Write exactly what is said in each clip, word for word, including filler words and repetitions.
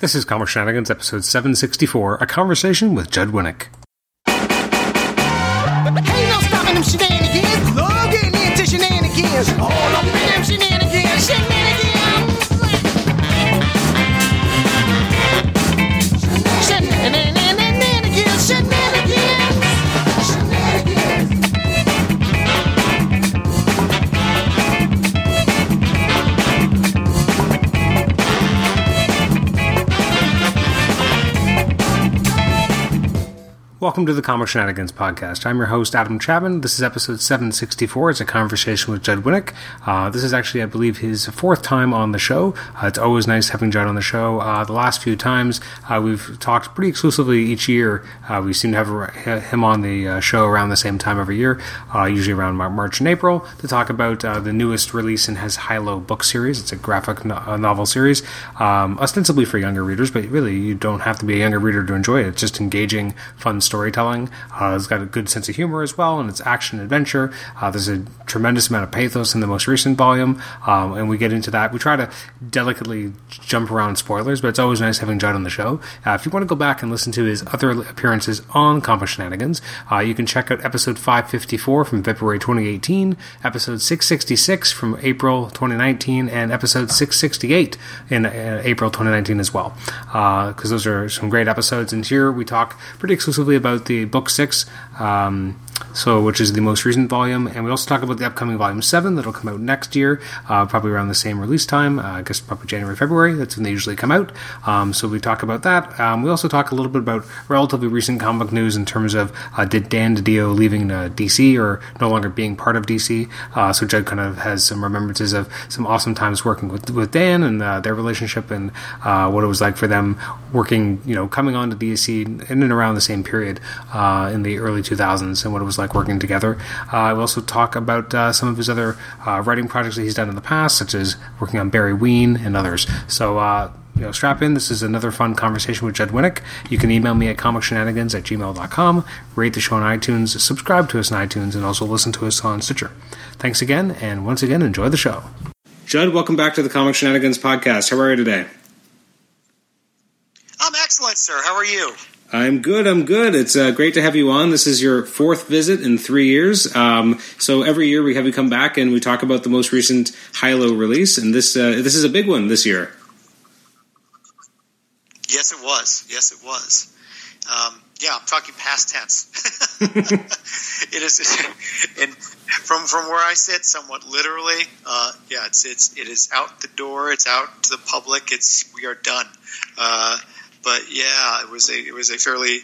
This is Comic Shenanigans, episode seven sixty-four, a conversation with Judd Winick. Ain't no stopping them shenanigans, logging into shenanigans, all up in them shenanigans, shenanigans, shenanigans, shenanigans. Welcome to the Comic Shenanigans Podcast. I'm your host, Adam Chapman. This is episode seven sixty-four. It's a conversation with Judd Winick. Uh, this is actually, I believe, his fourth time on the show. Uh, it's always nice having Judd on the show. Uh, the last few times, uh, we've talked pretty exclusively each year. Uh, we seem to have a, him on the uh, show around the same time every year, uh, usually around March and April, to talk about uh, the newest release in his Hilo book series. It's a graphic no- novel series, um, ostensibly for younger readers, but really, you don't have to be a younger reader to enjoy it. It's just engaging, fun stuff. Storytelling. Uh, it's got a good sense of humor as well, and it's action adventure. Uh, there's a tremendous amount of pathos in the most recent volume, um, and we get into that. We try to delicately jump around spoilers, but it's always nice having Judd on the show. Uh, if you want to go back and listen to his other appearances on Comic Shenanigans, uh, you can check out episode five fifty-four from February twenty eighteen, episode six sixty-six from April twenty nineteen, and episode six sixty-eight in uh, April twenty nineteen as well, because uh, those are some great episodes. And here we talk pretty exclusively about the book six, um, so which is the most recent volume, and we also talk about the upcoming volume seven that'll come out next year, uh, probably around the same release time. Uh, I guess probably January, February. That's when they usually come out. Um, so we talk about that. Um, we also talk a little bit about relatively recent comic news in terms of uh, did Dan DiDio leaving uh, D C or no longer being part of D C. Uh, so Judd kind of has some remembrances of some awesome times working with with Dan and uh, their relationship and uh, what it was like for them working, you know, coming on to D C in and around the same period. Uh, in the early two thousands and what it was like working together. Uh, we'll also talk about uh, some of his other uh, writing projects that he's done in the past, such as working on Barry Ween and others. So, uh, you know, strap in. This is another fun conversation with Judd Winick. You can email me at comicshenanigans at gmail dot com, rate the show on iTunes, subscribe to us on iTunes, and also listen to us on Stitcher. Thanks again, and once again, enjoy the show. Judd, welcome back to the Comic Shenanigans Podcast. How are you today? I'm excellent, sir. How are you? I'm good, I'm good. It's uh, great to have you on. This is your fourth visit in three years. Um, so every year we have you come back and we talk about the most recent Hilo release, and this uh, this is a big one this year. Yes, it was. Yes, it was. Um, yeah, I'm talking past tense. It is, and from from where I sit, somewhat literally. Uh, yeah, it's it's it is out the door. It's out to the public. It's we are done. Uh, But yeah, it was a it was a fairly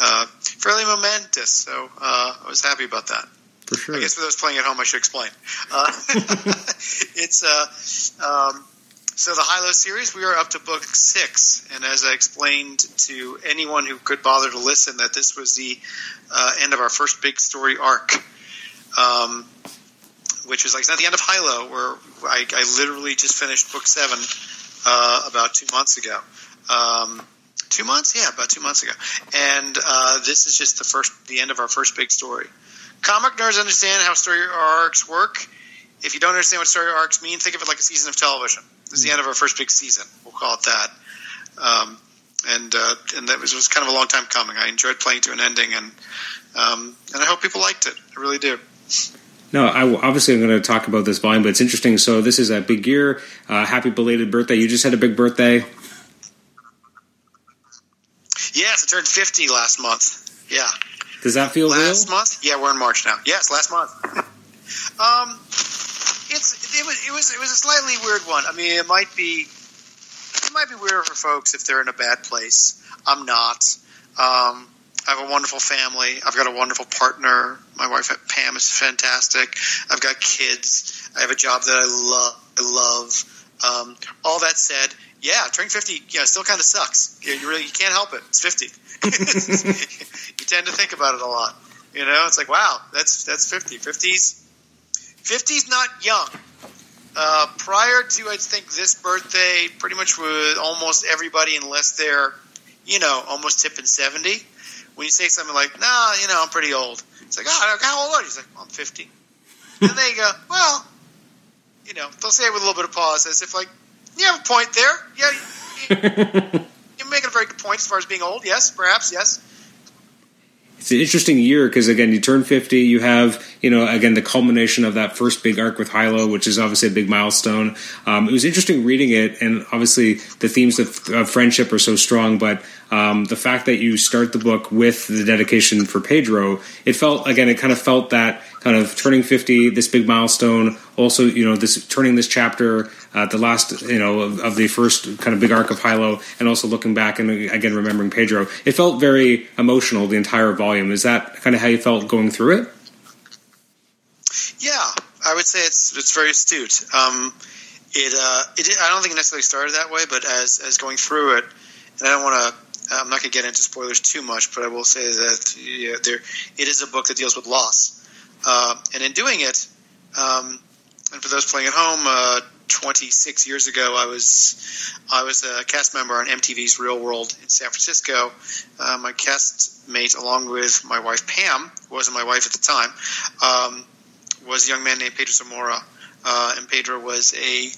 uh, fairly momentous. So uh, I was happy about that. For sure. I guess for those playing at home, I should explain. Uh, it's uh, um, so the Hilo series. We are up to book six, and as I explained to anyone who could bother to listen, that this was the uh, end of our first big story arc, um, which was like it's not the end of Hilo, where I, I literally just finished book seven uh, about two months ago. Um, Two months? Yeah, about two months ago. And uh, this is just the first, the end of our first big story. Comic nerds understand how story arcs work. If you don't understand what story arcs mean, think of it like a season of television. This is the end of our first big season. We'll call it that. Um, and uh, and that was, was kind of a long time coming. I enjoyed playing to an ending, and um, and I hope people liked it. I really do. No, I, obviously I'm going to talk about this volume, but it's interesting. So this is a big year. Uh, happy belated birthday. You just had a big birthday. Yes, I turned fifty last month. Yeah. Does that feel last real? Last month? Yeah, we're in March now. Yes, last month. um, it's it was it was it was a slightly weird one. I mean, it might be it might be weirder for folks if they're in a bad place. I'm not. Um, I have a wonderful family. I've got a wonderful partner. My wife Pam is fantastic. I've got kids. I have a job that I love. I love. Um, all that said, yeah, turning fifty, yeah, still kind of sucks. You, you really you can't help it. It's fifty. You tend to think about it a lot. You know, it's like, wow, that's that's fifty. fifties, fifties not young. Uh, prior to, I think, this birthday, pretty much with almost everybody, unless they're, you know, almost tipping seventy. When you say something like, nah, you know, I'm pretty old. It's like, oh, how old are you? It's like, well, I'm fifty. And they go, well, you know, they'll say it with a little bit of pause, as if like, you have a point there. Yeah, very good point as far as being old. Yes, perhaps, yes. It's an interesting year because, again, you turn fifty, you have, you know, again, the culmination of that first big arc with Hilo, which is obviously a big milestone. Um, it was interesting reading it, and obviously the themes of, of friendship are so strong, but um, the fact that you start the book with the dedication for Pedro, it felt, again, it kind of felt that kind of turning fifty, this big milestone, also, you know, this turning this chapter, uh, the last, you know, of, of the first kind of big arc of Hilo, and also looking back and, again, remembering Pedro. It felt very emotional, the entire volume. Is that kind of how you felt going through it? Yeah, I would say it's it's very astute. Um, it uh, it I don't think it necessarily started that way, but as as going through it, and I don't want to, I'm not going to get into spoilers too much, but I will say that yeah, there it is a book that deals with loss, uh, and in doing it, um, and for those playing at home, uh, twenty-six years ago, I was I was a cast member on M T V's Real World in San Francisco. Uh, my cast mate, along with my wife Pam, who wasn't my wife at the time, um, was a young man named Pedro Zamora, uh, and Pedro was a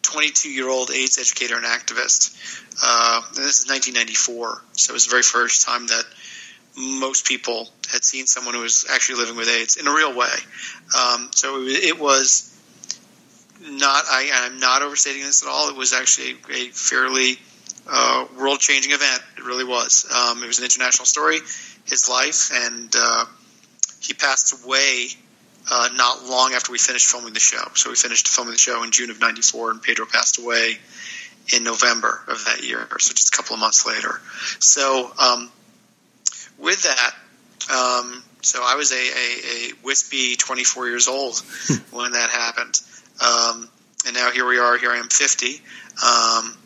twenty-two-year-old AIDS educator and activist. Uh, and this is nineteen ninety-four, so it was the very first time that most people had seen someone who was actually living with AIDS in a real way. Um, so it was. Not, I, I'm not overstating this at all. It was actually a fairly uh, world-changing event. It really was. Um, it was an international story, his life, and uh, he passed away uh, not long after we finished filming the show. So we finished filming the show in June of ninety-four, and Pedro passed away in November of that year, so just a couple of months later. So um, with that, um, so I was a, a, a wispy twenty-four years old when that happened. Um, and now here we are, here I am fifty, um,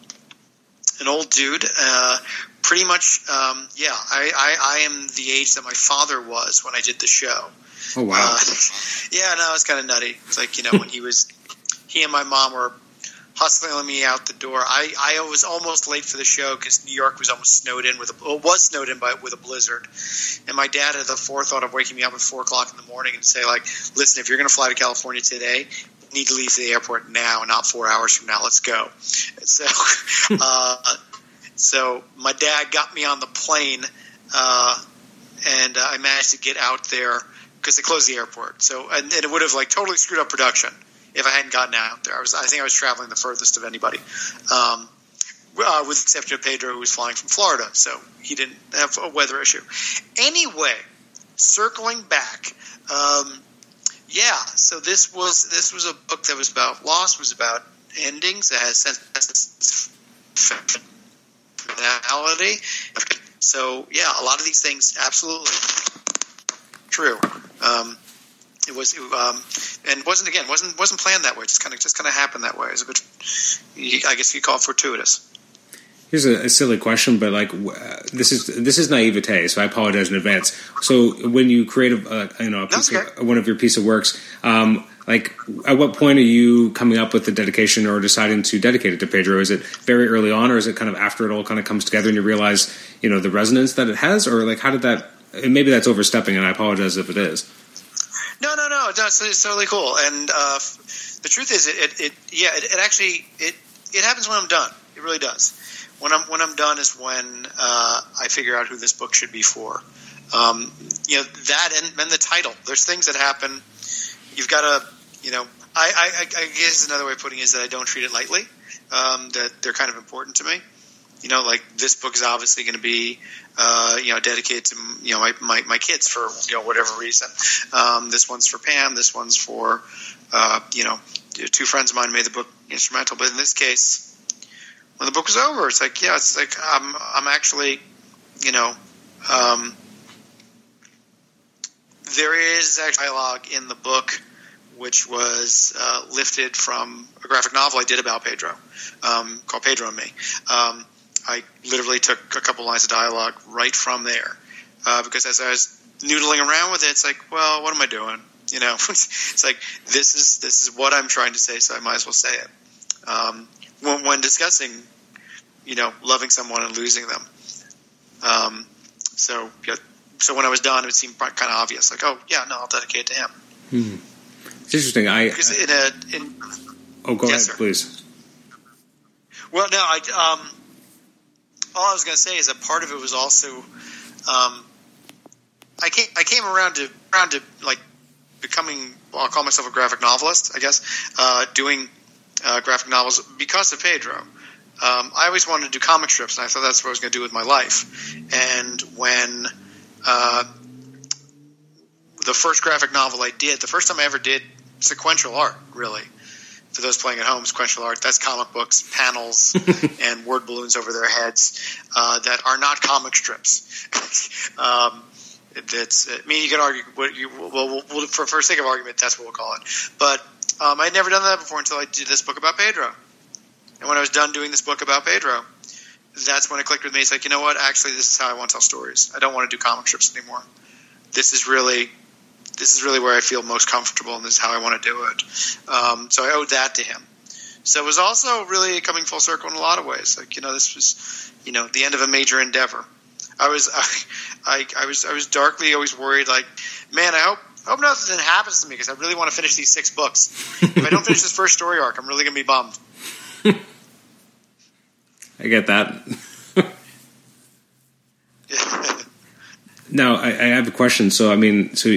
an old dude, uh, pretty much, um, yeah, I, I, I am the age that my father was when I did the show. Oh, wow. Uh, yeah, no, it's kind of nutty. It's like, you know, when he was, he and my mom were hustling me out the door. I, I was almost late for the show because New York was almost snowed in with a, well, was snowed in by, with a blizzard. And my dad had the forethought of waking me up at four o'clock in the morning and say like, listen, if you're going to fly to California today, need to leave the airport now, not four hours from now. Let's go. So, uh, so my dad got me on the plane, uh, and uh, I managed to get out there because they closed the airport. So, and, and it would have like totally screwed up production if I hadn't gotten out there. I was, I think, I was traveling the furthest of anybody, um, uh, with the exception of Pedro, who was flying from Florida, so he didn't have a weather issue. Anyway, circling back. Um, Yeah, so this was this was a book that was about loss, was about endings, it has sense of finality. So yeah, a lot of these things absolutely true. Um, it was, um, and wasn't again wasn't wasn't planned that way. Just kind of just kind of happened that way. It was a bit, I guess you call it fortuitous. Here's a, a silly question, but like uh, this is this is naivete, so I apologize in advance. So when you create a uh, you know a piece okay. of, one of your piece of works, um, like at what point are you coming up with the dedication or deciding to dedicate it to Pedro? Is it very early on, or is it kind of after it all kind of comes together and you realize you know the resonance that it has, or like how did that? And maybe that's overstepping, and I apologize if it is. No, no, no, no it's, it's totally cool. And uh, the truth is, it, it, it yeah, it, it actually it it happens when I'm done. It really does. When I'm when I'm done is when uh, I figure out who this book should be for. Um, you know that and, and the title. There's things that happen. You've got to, you know. I, I, I guess another way of putting it is that I don't treat it lightly. Um, that they're kind of important to me. You know, like this book is obviously going to be, uh, you know, dedicated to you know my, my, my kids for you know whatever reason. Um, this one's for Pam. This one's for uh, you know two friends of mine made the book instrumental. But in this case. When the book was over, it's like, yeah, it's like I'm I'm actually, you know, um, there is actually dialogue in the book which was uh, lifted from a graphic novel I did about Pedro um, called Pedro and Me. Um, I literally took a couple lines of dialogue right from there uh, because as I was noodling around with it, it's like, well, what am I doing? You know, it's like this is this is what I'm trying to say, so I might as well say it. Um, When, when discussing, you know, loving someone and losing them. Um, so, yeah, so when I was done, it seemed kind of obvious. Like, oh, yeah, no, I'll dedicate it to him. Hmm. It's interesting. I, because I in a, in, oh, go yes, ahead, sir. Please. Well, no, I, um, all I was going to say is that part of it was also, um, I came I came around to around to like becoming, well, I'll call myself a graphic novelist, I guess, uh, doing uh, graphic novels because of Pedro. Um, I always wanted to do comic strips, and I thought that's what I was going to do with my life. And when uh, the first graphic novel I did, the first time I ever did sequential art, really, for those playing at home, sequential art, that's comic books, panels, and word balloons over their heads uh, that are not comic strips. um, that's, I mean, you can argue, what you, well, we'll, for, for sake of argument, that's what we'll call it. But um, I had never done that before until I did this book about Pedro. And when I was done doing this book about Pedro, that's when it clicked with me. It's like, you know what? Actually, this is how I want to tell stories. I don't want to do comic strips anymore. This is really, this is really where I feel most comfortable, and this is how I want to do it. Um, so I owed that to him. So it was also really coming full circle in a lot of ways. Like, you know, this was, you know, the end of a major endeavor. I was, I, I, I was, I was darkly always worried. Like, man, I hope. I hope nothing happens to me because I really want to finish these six books. If I don't finish this first story arc, I'm really going to be bummed. I get that. Now, I, I have a question. So, I mean, so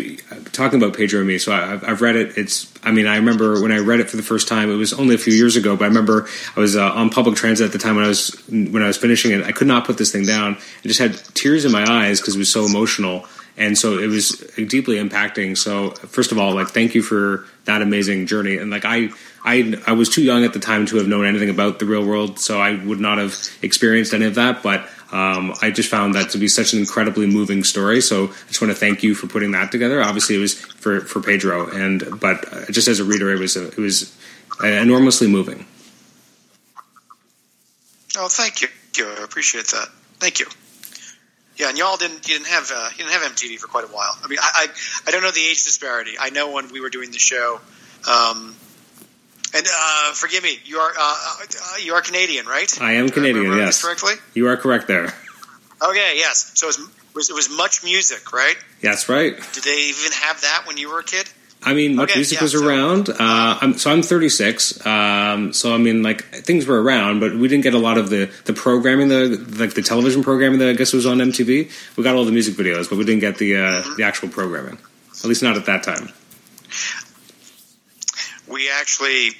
talking about Pedro and Me, so I, I've read it. It's, I mean, I remember when I read it for the first time, it was only a few years ago, but I remember I was uh, on public transit at the time when I was, when I was finishing it. I could not put this thing down. I just had tears in my eyes because it was so emotional. And so it was deeply impacting. So first of all, like, thank you for that amazing journey. And like, I, I, I was too young at the time to have known anything about the real world, so I would not have experienced any of that. But um, I just found that to be such an incredibly moving story. So I just want to thank you for putting that together. Obviously, it was for, for Pedro, and but just as a reader, it was a, it was enormously moving. Oh, thank you. I appreciate that. Thank you. Yeah, and y'all didn't you didn't have uh, you didn't have M T V for quite a while. I mean, I, I I don't know the age disparity. I know when we were doing the show, um, and uh, forgive me, you are uh, you are Canadian, right? I am Canadian. I yes, correctly. You are correct there. Okay. Yes. So it was it was Much Music, right? That's right. Did they even have that when you were a kid? I mean, Much okay, Music yeah, was so, around. Uh, I'm, so I'm thirty-six. Um, so I mean, like, things were around, but we didn't get a lot of the, the programming, the like the television programming that I guess was on M T V. We got all the music videos, but we didn't get the uh, mm-hmm. the actual programming. At least not at that time. We actually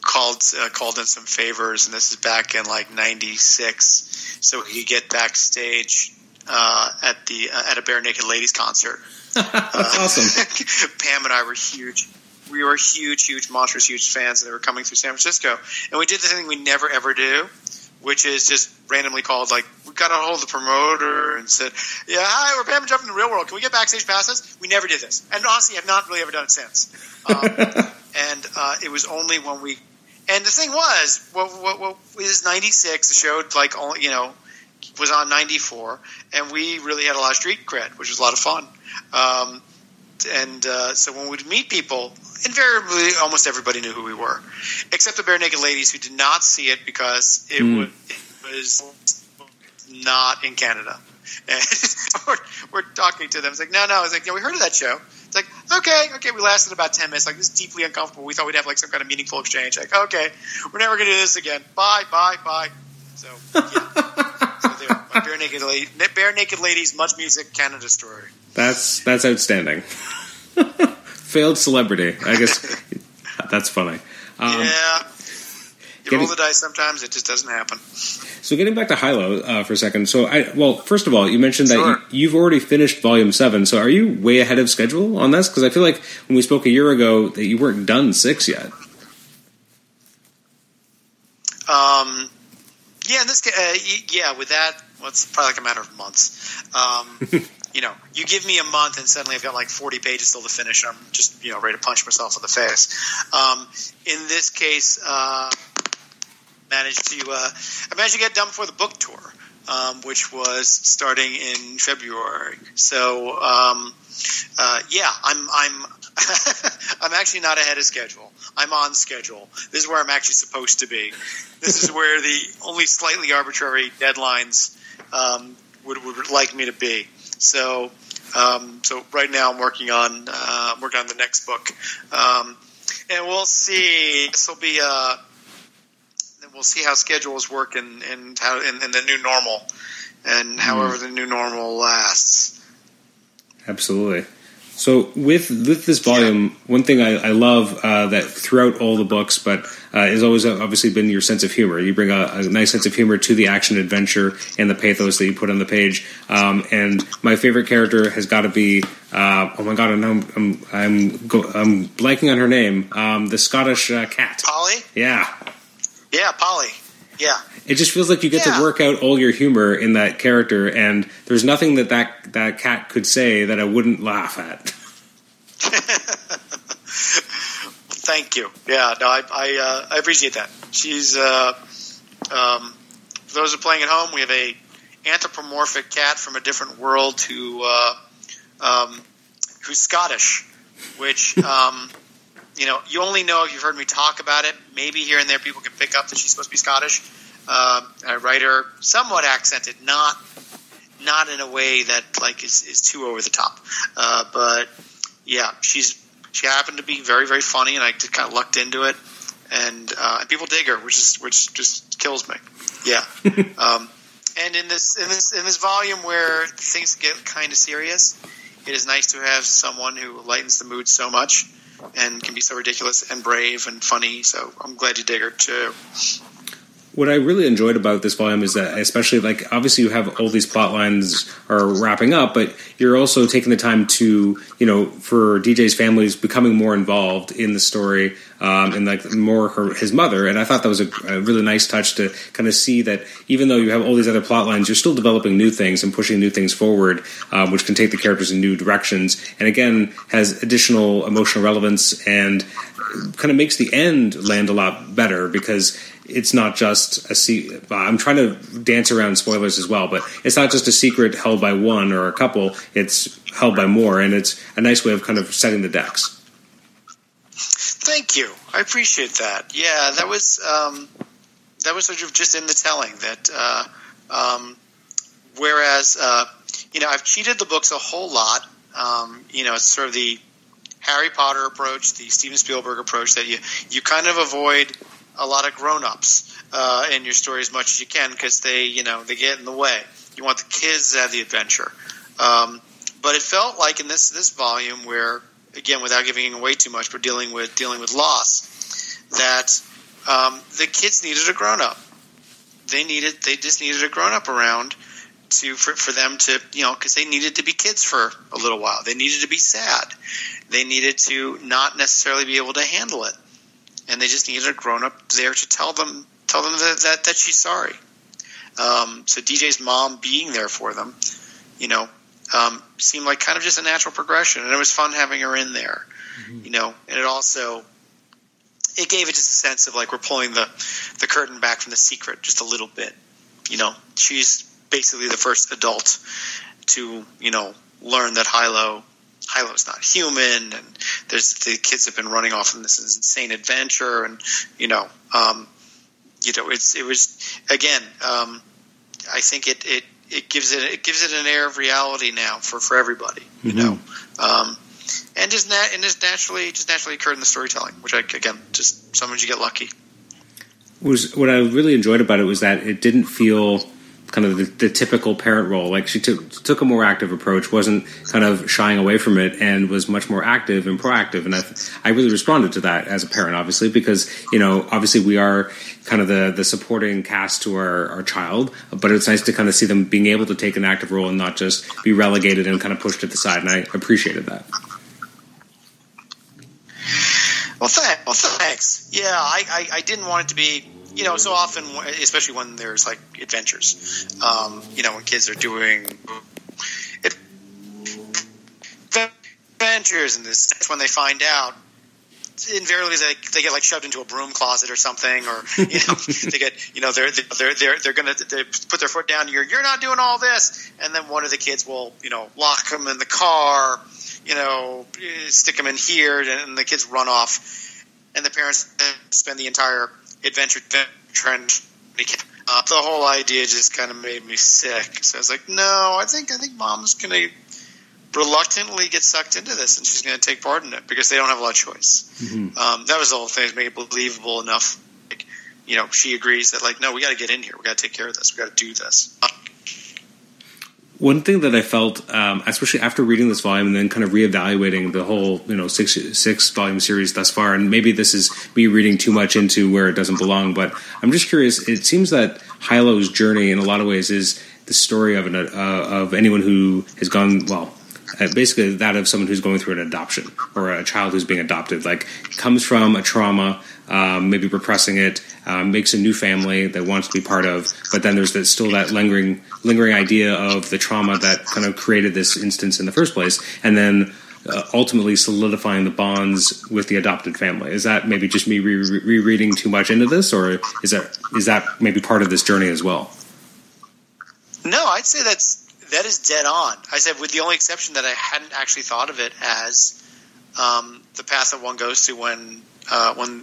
called uh, called in some favors, and this is back in like ninety-six, so we could get backstage uh, at the uh, at a Bare Naked Ladies concert. That's uh, awesome. Pam and I were huge. We were huge, huge, monstrous, huge fans, and they were coming through San Francisco. And we did the thing we never ever do, which is just randomly called, like, we got a hold of the promoter and said, yeah, hi, we're Pam and Jeff from the Real World. Can we get backstage passes? We never did this. And honestly, I've not really ever done it since. Um, and uh, it was only when we – and the thing was, well, well, well, it was ninety-six. The show, like, only, you know, was on ninety-four, and we really had a lot of street cred, which was a lot of fun. Um, and uh, so when we'd meet people, invariably almost everybody knew who we were, except the Bare Naked Ladies, who did not see it because it, mm. was, it was not in Canada. And we're, we're talking to them. It's like, no, no. It's like, yeah, we heard of that show. It's like, okay, okay. We lasted about ten minutes. Like, this is deeply uncomfortable. We thought we'd have like some kind of meaningful exchange. Like, okay, we're never going to do this again. Bye, bye, bye. So, yeah. So they were like, Bare Naked Ladies, Bare Naked Ladies, Much Music, Canada story. That's that's outstanding. Failed celebrity, I guess. That's funny. Um, yeah. You getting, roll the dice sometimes, it just doesn't happen. So getting back to Hilo uh, for a second. So, I well, first of all, you mentioned sure. that you, you've already finished Volume seven. So are you way ahead of schedule on this? Because I feel like when we spoke a year ago that you weren't done six yet. Um. Yeah, in this case, uh, yeah, with that, well, it's probably like a matter of months. Um, you know, you give me a month and suddenly I've got like forty pages still to finish. I'm just, you know, ready to punch myself in the face. Um, in this case, uh, managed to, uh, I managed to get done before the book tour, um, which was starting in February. So, um, uh, yeah, I'm, I'm, I'm actually not ahead of schedule. I'm on schedule. This is where I'm actually supposed to be. This is where the only slightly arbitrary deadlines um, would, would like me to be. So, um, so right now I'm working on uh, working on the next book, um, and we'll see. This will be uh, we'll see how schedules work and and how in the new normal, and however mm. the new normal lasts. Absolutely. So with with this volume, one thing I, I love uh, that throughout all the books, but uh, has always obviously been your sense of humor. You bring a, a nice sense of humor to the action adventure and the pathos that you put on the page. Um, and my favorite character has got to be uh, oh my god, I'm I'm I'm, go- I'm blanking on her name. Um, the Scottish uh, cat, Polly. Yeah, yeah, Polly. Yeah. It just feels like you get yeah. to work out all your humor in that character, and there's nothing that that, that cat could say that I wouldn't laugh at. Thank you. Yeah, no, I I, uh, I appreciate that. She's uh, um, for those who are playing at home, we have a anthropomorphic cat from a different world who uh, um, who's Scottish, which. Um, You know, you only know if you've heard me talk about it. Maybe here and there people can pick up that she's supposed to be Scottish. Uh, I write her somewhat accented, not not in a way that like is, is too over the top. Uh, but yeah, she's she happened to be very very funny, and I just kind of lucked into it. And uh, people dig her, which is which just kills me. Yeah. um, and in this in this in this volume where things get kind of serious, it is nice to have someone who lightens the mood so much. And can be so ridiculous and brave and funny. So I'm glad you dig her too. What I really enjoyed about this volume is that, especially like obviously you have all these plot lines are wrapping up, but you're also taking the time to, you know, for D J's family's becoming more involved in the story um, and like more her, his mother. And I thought that was a, a really nice touch to kind of see that even though you have all these other plot lines, you're still developing new things and pushing new things forward, um, which can take the characters in new directions. And again, has additional emotional relevance and kind of makes the end land a lot better because it's not just a se- I'm trying to dance around spoilers as well, but it's not just a secret held by one or a couple. It's held by more, and it's a nice way of kind of setting the decks. Thank you. I appreciate that. Yeah, that was um, that was sort of just in the telling that uh, um, whereas uh, you know I've cheated the books a whole lot. Um, you know, it's sort of the Harry Potter approach, the Steven Spielberg approach that you you kind of avoid a lot of grown-ups uh, in your story as much as you can because they, you know, they get in the way. You want the kids to have the adventure. Um, but it felt like in this this volume where, again, without giving away too much, we're dealing with dealing with loss, that um, the kids needed a grown-up. They needed they just needed a grown-up around to for, for them to, you know, because they needed to be kids for a little while. They needed to be sad. They needed to not necessarily be able to handle it. And they just needed a grown-up there to tell them tell them that, that, that she's sorry. Um, so D J's mom being there for them, you know, um, seemed like kind of just a natural progression. And it was fun having her in there, mm-hmm. you know. And it also it gave it just a sense of like we're pulling the, the curtain back from the secret just a little bit. You know, she's basically the first adult to, you know, learn that Hilo – Hilo's not human, and there's the kids have been running off on this insane adventure, and you know, um, you know, it's it was again. Um, I think it, it it gives it it gives it an air of reality now for, for everybody, you mm-hmm. know, um, and just nat- and just naturally just naturally occurred in the storytelling, which I, again, just sometimes you get lucky. Was what I really enjoyed about it was that it didn't feel kind of the, the typical parent role. Like she took took a more active approach, wasn't kind of shying away from it, and was much more active and proactive. And I I really responded to that as a parent, obviously, because, you know, obviously we are kind of the, the supporting cast to our, our child, but it's nice to kind of see them being able to take an active role and not just be relegated and kind of pushed to the side. And I appreciated that. Well, th- well thanks. Yeah, I, I, I didn't want it to be... You know, so often, especially when there's like adventures, um, you know, when kids are doing adventures, and this that's when they find out. Invariably, they they get like shoved into a broom closet or something, or you know, they get you know they're they're they're they're gonna they put their foot down. And you're you're not doing all this, and then one of the kids will you know lock them in the car, you know, stick them in here, and the kids run off, and the parents spend the entire adventure trend. Uh, the whole idea just kind of made me sick. So I was like, no, I think I think mom's going to reluctantly get sucked into this, and she's going to take part in it because they don't have a lot of choice. Mm-hmm. Um, that was the whole thing, to make it believable enough. Like, you know, she agrees that, like, no, we got to get in here. We got to take care of this. We got to do this. One thing that I felt, um, especially after reading this volume and then kind of reevaluating the whole, you know, six six volume series thus far, and maybe this is me reading too much into where it doesn't belong, but I'm just curious. It seems that Hilo's journey, in a lot of ways, is the story of an uh, of anyone who has gone well. Uh, basically that of someone who's going through an adoption, or a child who's being adopted, like, comes from a trauma, um, maybe repressing it, um, makes a new family that wants to be part of, but then there's that, still that lingering lingering idea of the trauma that kind of created this instance in the first place, and then uh, ultimately solidifying the bonds with the adopted family. Is that maybe just me re- rereading too much into this, or is that is that maybe part of this journey as well? No, I'd say that's That is dead on. I said, with the only exception that I hadn't actually thought of it as um, the path that one goes to when uh, when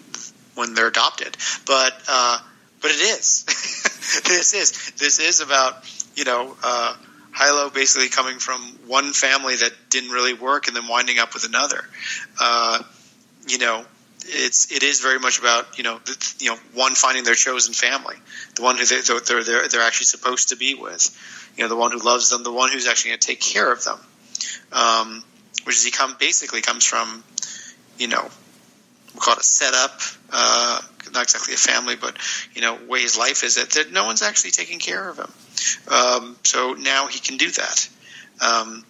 when they're adopted, but uh, but it is. this is this is about you know uh, Hilo basically coming from one family that didn't really work and then winding up with another. Uh, you know, it's it is very much about you know the, you know one finding their chosen family, the one who they, they're they're they're actually supposed to be with. You know, the one who loves them, the one who's actually going to take care of them, um, which is he come basically comes from, you know, we call it a setup, uh, not exactly a family, but you know, way his life is that, that no one's actually taking care of him. Um, so now he can do that, um,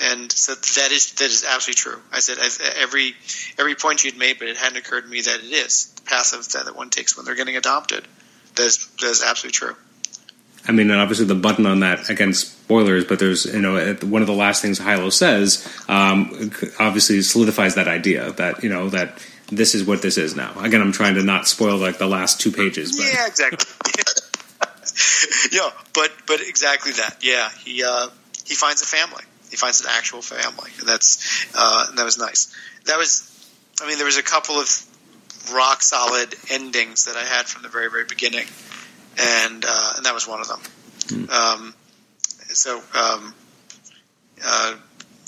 and so that is that is absolutely true. I said every every point you'd made, but it hadn't occurred to me that it is the path of that, that one takes when they're getting adopted. That is that is absolutely true. I mean, and obviously the button on that, again, spoilers, but there's, you know, one of the last things Hilo says, um, obviously solidifies that idea that, you know, that this is what this is now. Again, I'm trying to not spoil, like, the last two pages. But. Yeah, exactly. yeah, but but exactly that. Yeah, he uh, he finds a family. He finds an actual family. And that's, uh, and that was nice. That was, I mean, there was a couple of rock-solid endings that I had from the very, very beginning. And uh, and that was one of them. Um, so um, uh,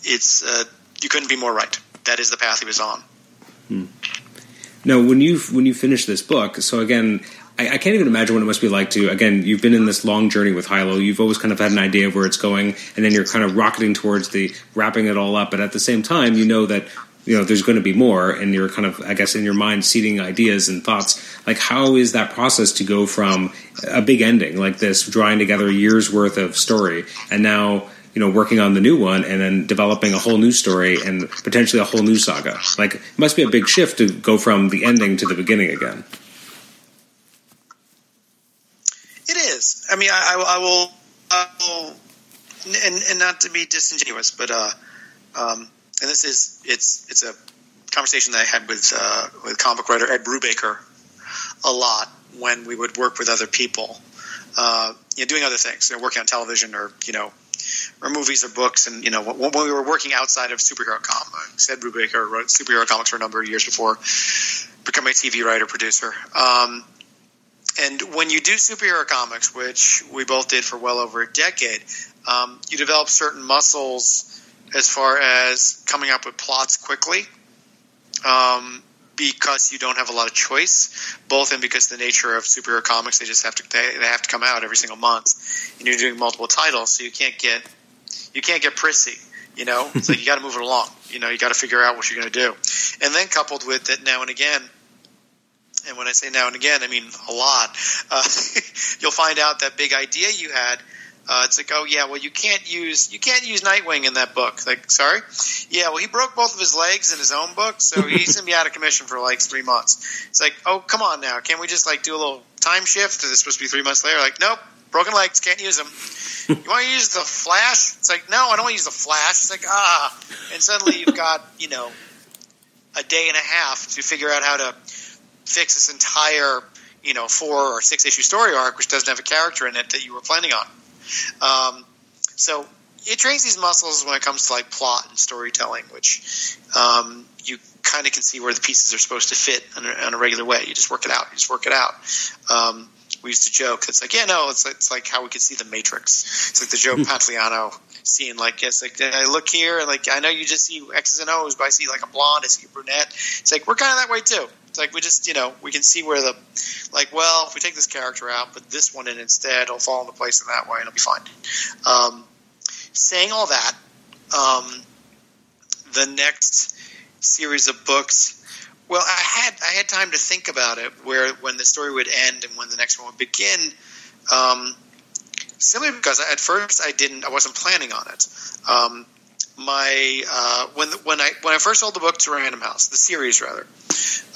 it's uh, you couldn't be more right. That is the path he was on. Hmm. Now, when you when you finish this book, so again, I, I can't even imagine what it must be like to. Again, you've been in this long journey with Hilo. You've always kind of had an idea of where it's going, and then you're kind of rocketing towards the wrapping it all up. But at the same time, you know that. You know, there's going to be more, and you're kind of, I guess, in your mind, seeding ideas and thoughts. Like, how is that process to go from a big ending like this, drawing together a year's worth of story, and now, you know, working on the new one and then developing a whole new story and potentially a whole new saga? Like, it must be a big shift to go from the ending to the beginning again. It is. I mean, I, I will, I will and, and not to be disingenuous, but, uh, um, and this is it's it's a conversation that I had with uh, with comic writer Ed Brubaker a lot when we would work with other people, uh, you know, doing other things, you know, working on television or you know, or movies or books, and you know, when, when we were working outside of superhero comics, Ed Brubaker wrote superhero comics for a number of years before becoming a T V writer producer. Um, and when you do superhero comics, which we both did for well over a decade, um, you develop certain muscles. As far as coming up with plots quickly, um, because you don't have a lot of choice, both and because the nature of superhero comics, they just have to they, they have to come out every single month, and you're doing multiple titles, so you can't get you can't get prissy, you know. It's like you got to move it along, you know. You got to figure out what you're going to do, and then coupled with that, now and again, and when I say now and again, I mean a lot. Uh, you'll find out that big idea you had. Uh, it's like, oh yeah, well you can't use you can't use Nightwing in that book. Like, sorry, yeah, well he broke both of his legs in his own book, so he's gonna be out of commission for like three months. It's like, oh come on now, can't we just like do a little time shift? Is this supposed to be three months later? Like, nope, broken legs, can't use them. You want to use the Flash? It's like, no, I don't want to use the Flash. It's like, ah, and suddenly you've got you know a day and a half to figure out how to fix this entire you know four or six issue story arc, which doesn't have a character in it that you were planning on. Um, so it trains these muscles when it comes to like plot and storytelling, which um, you kind of can see where the pieces are supposed to fit on a, on a regular way. You just work it out. You just work it out. Um, we used to joke. It's like, yeah, no, it's like, it's like how we could see the Matrix. It's like the Joe Pantoliano scene. Like, it's like I look here, and like I know you just see X's and O's, but I see like a blonde, I see a brunette. It's like we're kind of that way too. It's like we just, you know, we can see where the, like, well, if we take this character out, put this one in instead, it'll fall into place in that way, and it'll be fine. Um, saying all that, um, the next series of books. Well, I had I had time to think about it, where when the story would end and when the next one would begin. Um, simply because at first I didn't, I wasn't planning on it. Um, my uh, when the, when I when I first sold the book to Random House, the series rather,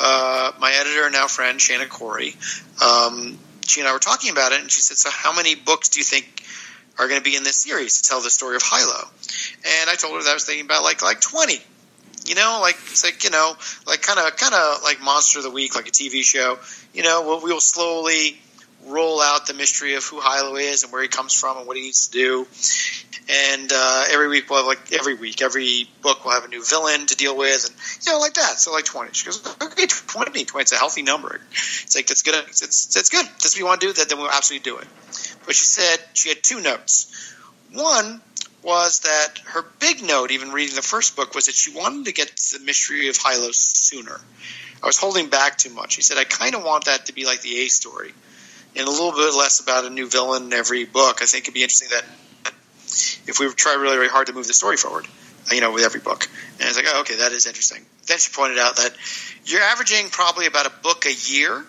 uh, my editor and now friend Shana Corey, um, she and I were talking about it, and she said, "So how many books do you think are going to be in this series to tell the story of Hilo?" And I told her that I was thinking about like like twenty. You know, like it's like, you know, like kind of kind of like Monster of the Week, like a T V show. You know, we'll, we'll slowly roll out the mystery of who Hilo is and where he comes from and what he needs to do. And uh, every week we'll have like every week, every book will have a new villain to deal with, and you know, like that. So like twenty. She goes, okay, twenty, twenty. It's a healthy number. It's like that's good. It's it's good. That's what you want to do. That then we'll absolutely do it. But she said she had two notes. One was that her big note, even reading the first book, was that she wanted to get to the mystery of Hilo sooner. I was holding back too much. She said, I kind of want that to be like the A story and a little bit less about a new villain in every book. I think it'd be interesting that if we try really, really hard to move the story forward, you know, with every book. And I was like, oh, okay, that is interesting. Then she pointed out that you're averaging probably about a book a year.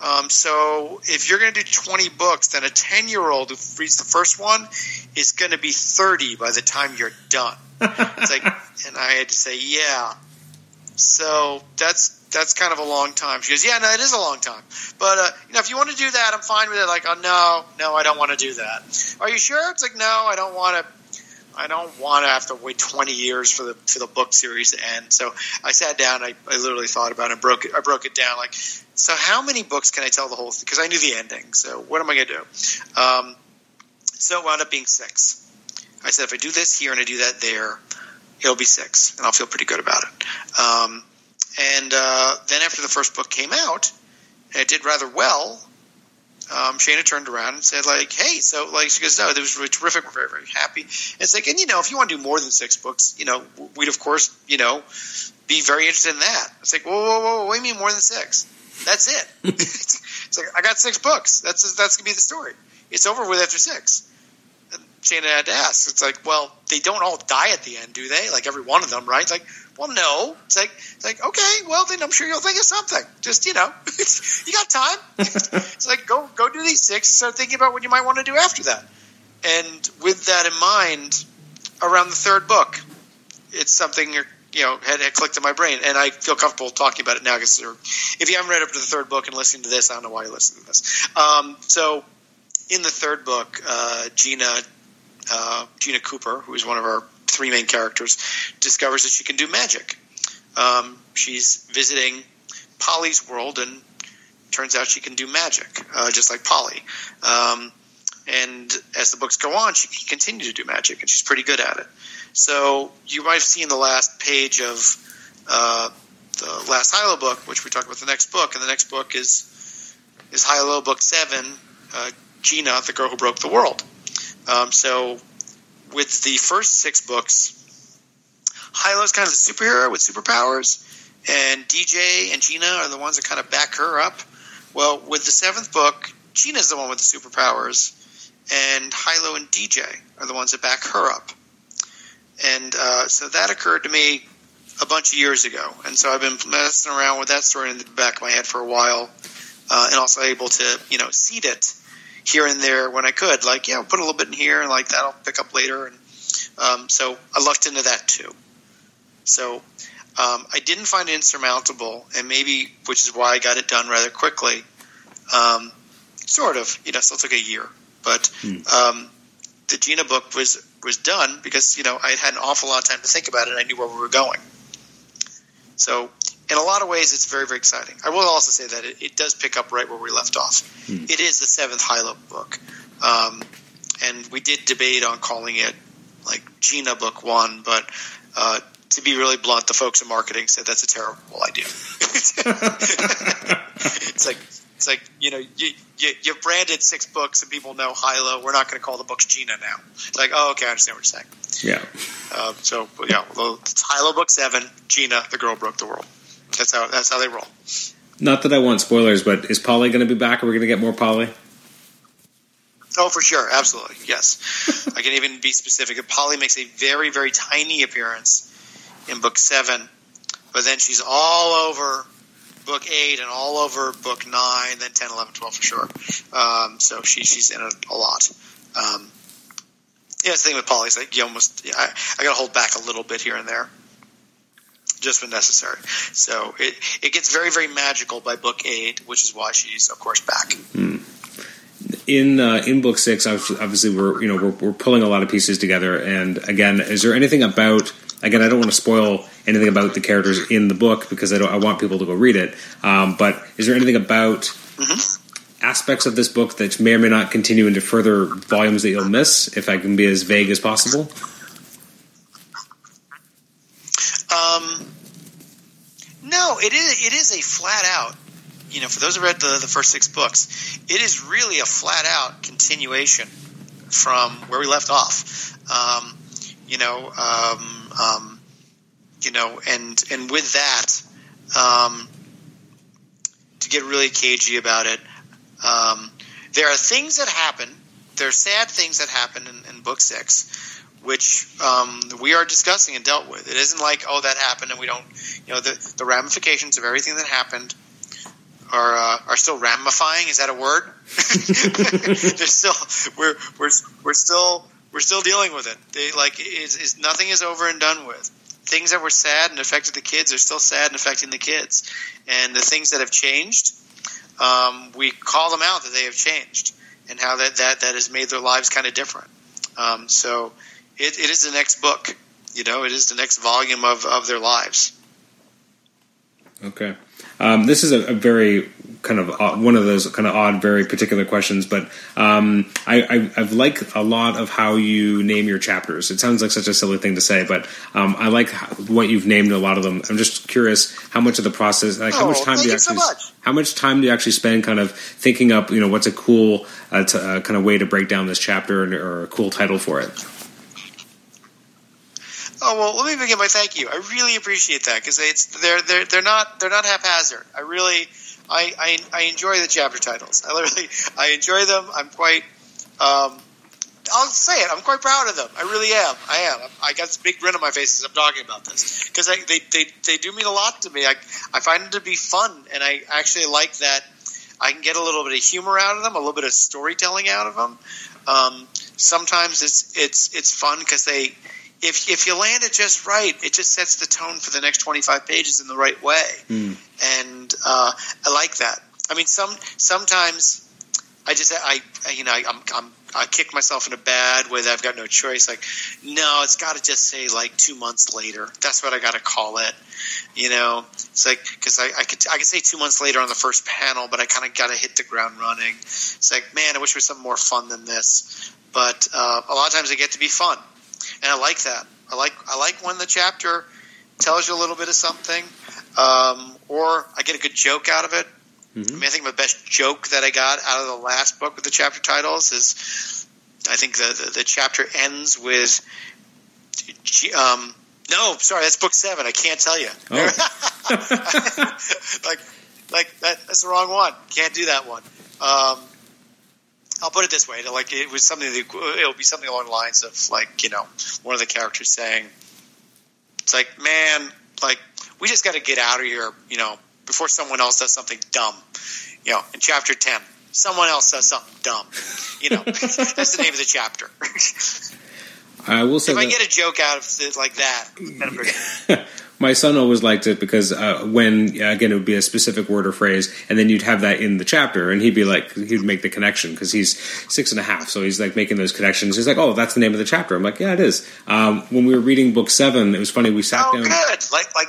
Um, so if you're going to do twenty books, then a ten-year-old who reads the first one is going to be thirty by the time you're done. It's like, and I had to say, yeah. So that's that's kind of a long time. She goes, yeah, no, it is a long time. But uh, you know, if you want to do that, I'm fine with it. Like, oh no, no, I don't want to do that. Are you sure? It's like, no, I don't want to. I don't want to have to wait twenty years for the for the book series to end. So I sat down. I, I literally thought about it. And broke it. I broke it down. Like, so how many books can I tell the whole thing? Because I knew the ending. So what am I going to do? Um, so it wound up being six. I said, if I do this here and I do that there, it'll be six, and I'll feel pretty good about it. Um, and uh, then after the first book came out, and it did rather well. Um, Shana turned around and said, like, hey, so, like, she goes, no, this was really terrific. We're very, very happy. And it's like, and, you know, if you want to do more than six books, you know, we'd, of course, you know, be very interested in that. It's like, whoa, whoa, whoa, what do you mean more than six? That's it. It's like, I got six books. That's that's going to be the story. It's over with after six. And Shana had to ask. It's like, well, they don't all die at the end, do they? Like, every one of them, right? It's like, well, no. It's like, it's like, okay, well, then I'm sure you'll think of something. Just, you know, you got time. It's like, go go do these six and start thinking about what you might want to do after that. And with that in mind, around the third book, it's something, you know, had, had clicked in my brain. And I feel comfortable talking about it now because if you haven't read up to the third book and listening to this, I don't know why you're listening to this. Um, so in the third book, uh, Gina, uh, Gina Cooper, who is one of our three main characters, discovers that she can do magic. Um, she's visiting Polly's world, and turns out she can do magic, uh, just like Polly. Um, and as the books go on, she can continue to do magic, and she's pretty good at it. So you might have seen the last page of uh, the last Hilo book, which we talk about the next book, and the next book is is Hilo book seven, uh, Gina, the girl who broke the world. Um, so with the first six books, Hilo's kind of the superhero with superpowers, and D J and Gina are the ones that kind of back her up. Well, with the seventh book, Gina's the one with the superpowers, and Hilo and D J are the ones that back her up. And uh, so that occurred to me a bunch of years ago, and so I've been messing around with that story in the back of my head for a while, uh, and also able to, you know, seed it here and there when I could, like, yeah, put a little bit in here, and like that I'll pick up later. And um, so I lucked into that too. So um, I didn't find it insurmountable, and maybe which is why I got it done rather quickly. Um, sort of, you know, still took a year, but um, the Gina book was was done because, you know, I had an awful lot of time to think about it. And I knew where we were going. So in a lot of ways, it's very, very exciting. I will also say that it, it does pick up right where we left off. Hmm. It is the seventh Hilo book, um, and we did debate on calling it like Gina Book One, but uh, to be really blunt, the folks in marketing said that's a terrible idea. It's like It's like, you know, you, you, you've branded six books and people know Hilo. We're not going to call the books Gina now. It's like, oh, okay, I understand what you're saying. Yeah. Uh, so, yeah, well, it's Hilo book seven, Gina, the girl broke the world. That's how that's how they roll. Not that I want spoilers, but is Polly going to be back? Are we going to get more Polly? Oh, for sure. Absolutely. Yes. I can even be specific. Polly makes a very, very tiny appearance in book seven, but then she's all over book eight and all over book nine, then ten, eleven, twelve for sure. Um, so she, she's in it a lot. Um, yeah, it's the thing with Polly. It's like you almost yeah, – I, I got to hold back a little bit here and there just when necessary. So it, it gets very, very magical by book eight, which is why she's, of course, back. Mm. In uh, in book six, obviously, we're you know we're, we're pulling a lot of pieces together. And again, is there anything about again? I don't want to spoil anything about the characters in the book because I don't. I want people to go read it. Um, but is there anything about mm-hmm. aspects of this book that may or may not continue into further volumes that you'll miss? If I can be as vague as possible. Um, no, it is it is a flat out. You know, for those who read the, the first six books, it is really a flat-out continuation from where we left off. Um, you know, um, um, you know, and and with that, um, to get really cagey about it, um, there are things that happen. There are sad things that happen in, in book six, which um, we are discussing and dealt with. It isn't like, oh, that happened, and we don't. You know, the, the ramifications of everything that happened. Are uh, are still ramifying? Is that a word? There's still we're we're we're still we're still dealing with it. They like is is nothing is over and done with. Things that were sad and affected the kids are still sad and affecting the kids. And the things that have changed, um, we call them out that they have changed and how that that, that has made their lives kind of different. Um, so it, it is the next book. You know, it is the next volume of, of their lives. Okay. Um, this is a, a very kind of odd, one of those kind of odd, very particular questions, but um, I, I, I've liked a lot of how you name your chapters. It sounds like such a silly thing to say, but um, I like how, what you've named a lot of them. I'm just curious how much of the process, like how much time oh, do you actually, so much. how much time do you actually spend kind of thinking up, you know, what's a cool uh, t- uh, kind of way to break down this chapter and, or a cool title for it? Oh, well, let me begin by thank you. I really appreciate that because it's they're they're they're not they're not haphazard. I really I, I, I enjoy the chapter titles. I literally I enjoy them. I'm quite um, I'll say it. I'm quite proud of them. I really am. I am. I got this big grin on my face as I'm talking about this because they, they they do mean a lot to me. I I find them to be fun, and I actually like that I can get a little bit of humor out of them, a little bit of storytelling out of them. Um, sometimes it's it's it's fun because they. If if you land it just right, it just sets the tone for the next twenty-five pages in the right way, mm. and uh, I like that. I mean, some sometimes I just I, I you know I, I'm, I'm I kick myself in a bad way that I've got no choice. Like, no, it's got to just say like two months later. That's what I got to call it. You know, it's like because I, I could I could say two months later on the first panel, but I kind of got to hit the ground running. It's like, man, I wish it was something more fun than this. But uh, a lot of times they get to be fun. And I like that. I like I like when the chapter tells you a little bit of something, um, or I get a good joke out of it. Mm-hmm. I mean, I think my best joke that I got out of the last book with the chapter titles is, I think the the, the chapter ends with, um, no, sorry, that's book seven. I can't tell you. Oh. like like that, that's the wrong one. Can't do that one. Um, I'll put it this way: like it was something. That, it'll be something along the lines of like you know one of the characters saying, "It's like man, like we just got to get out of here, you know, before someone else does something dumb." You know, in chapter ten, someone else does something dumb. You know, that's the name of the chapter. I will say if that, I get a joke out of it like that, then I'm pretty- my son always liked it because uh, when again it would be a specific word or phrase, and then you'd have that in the chapter, and he'd be like he'd make the connection because he's six and a half, so he's like making those connections. He's like, "Oh, that's the name of the chapter." I'm like, "Yeah, it is." Um, when we were reading book seven, it was funny. We sat oh, down. Good. Like, like.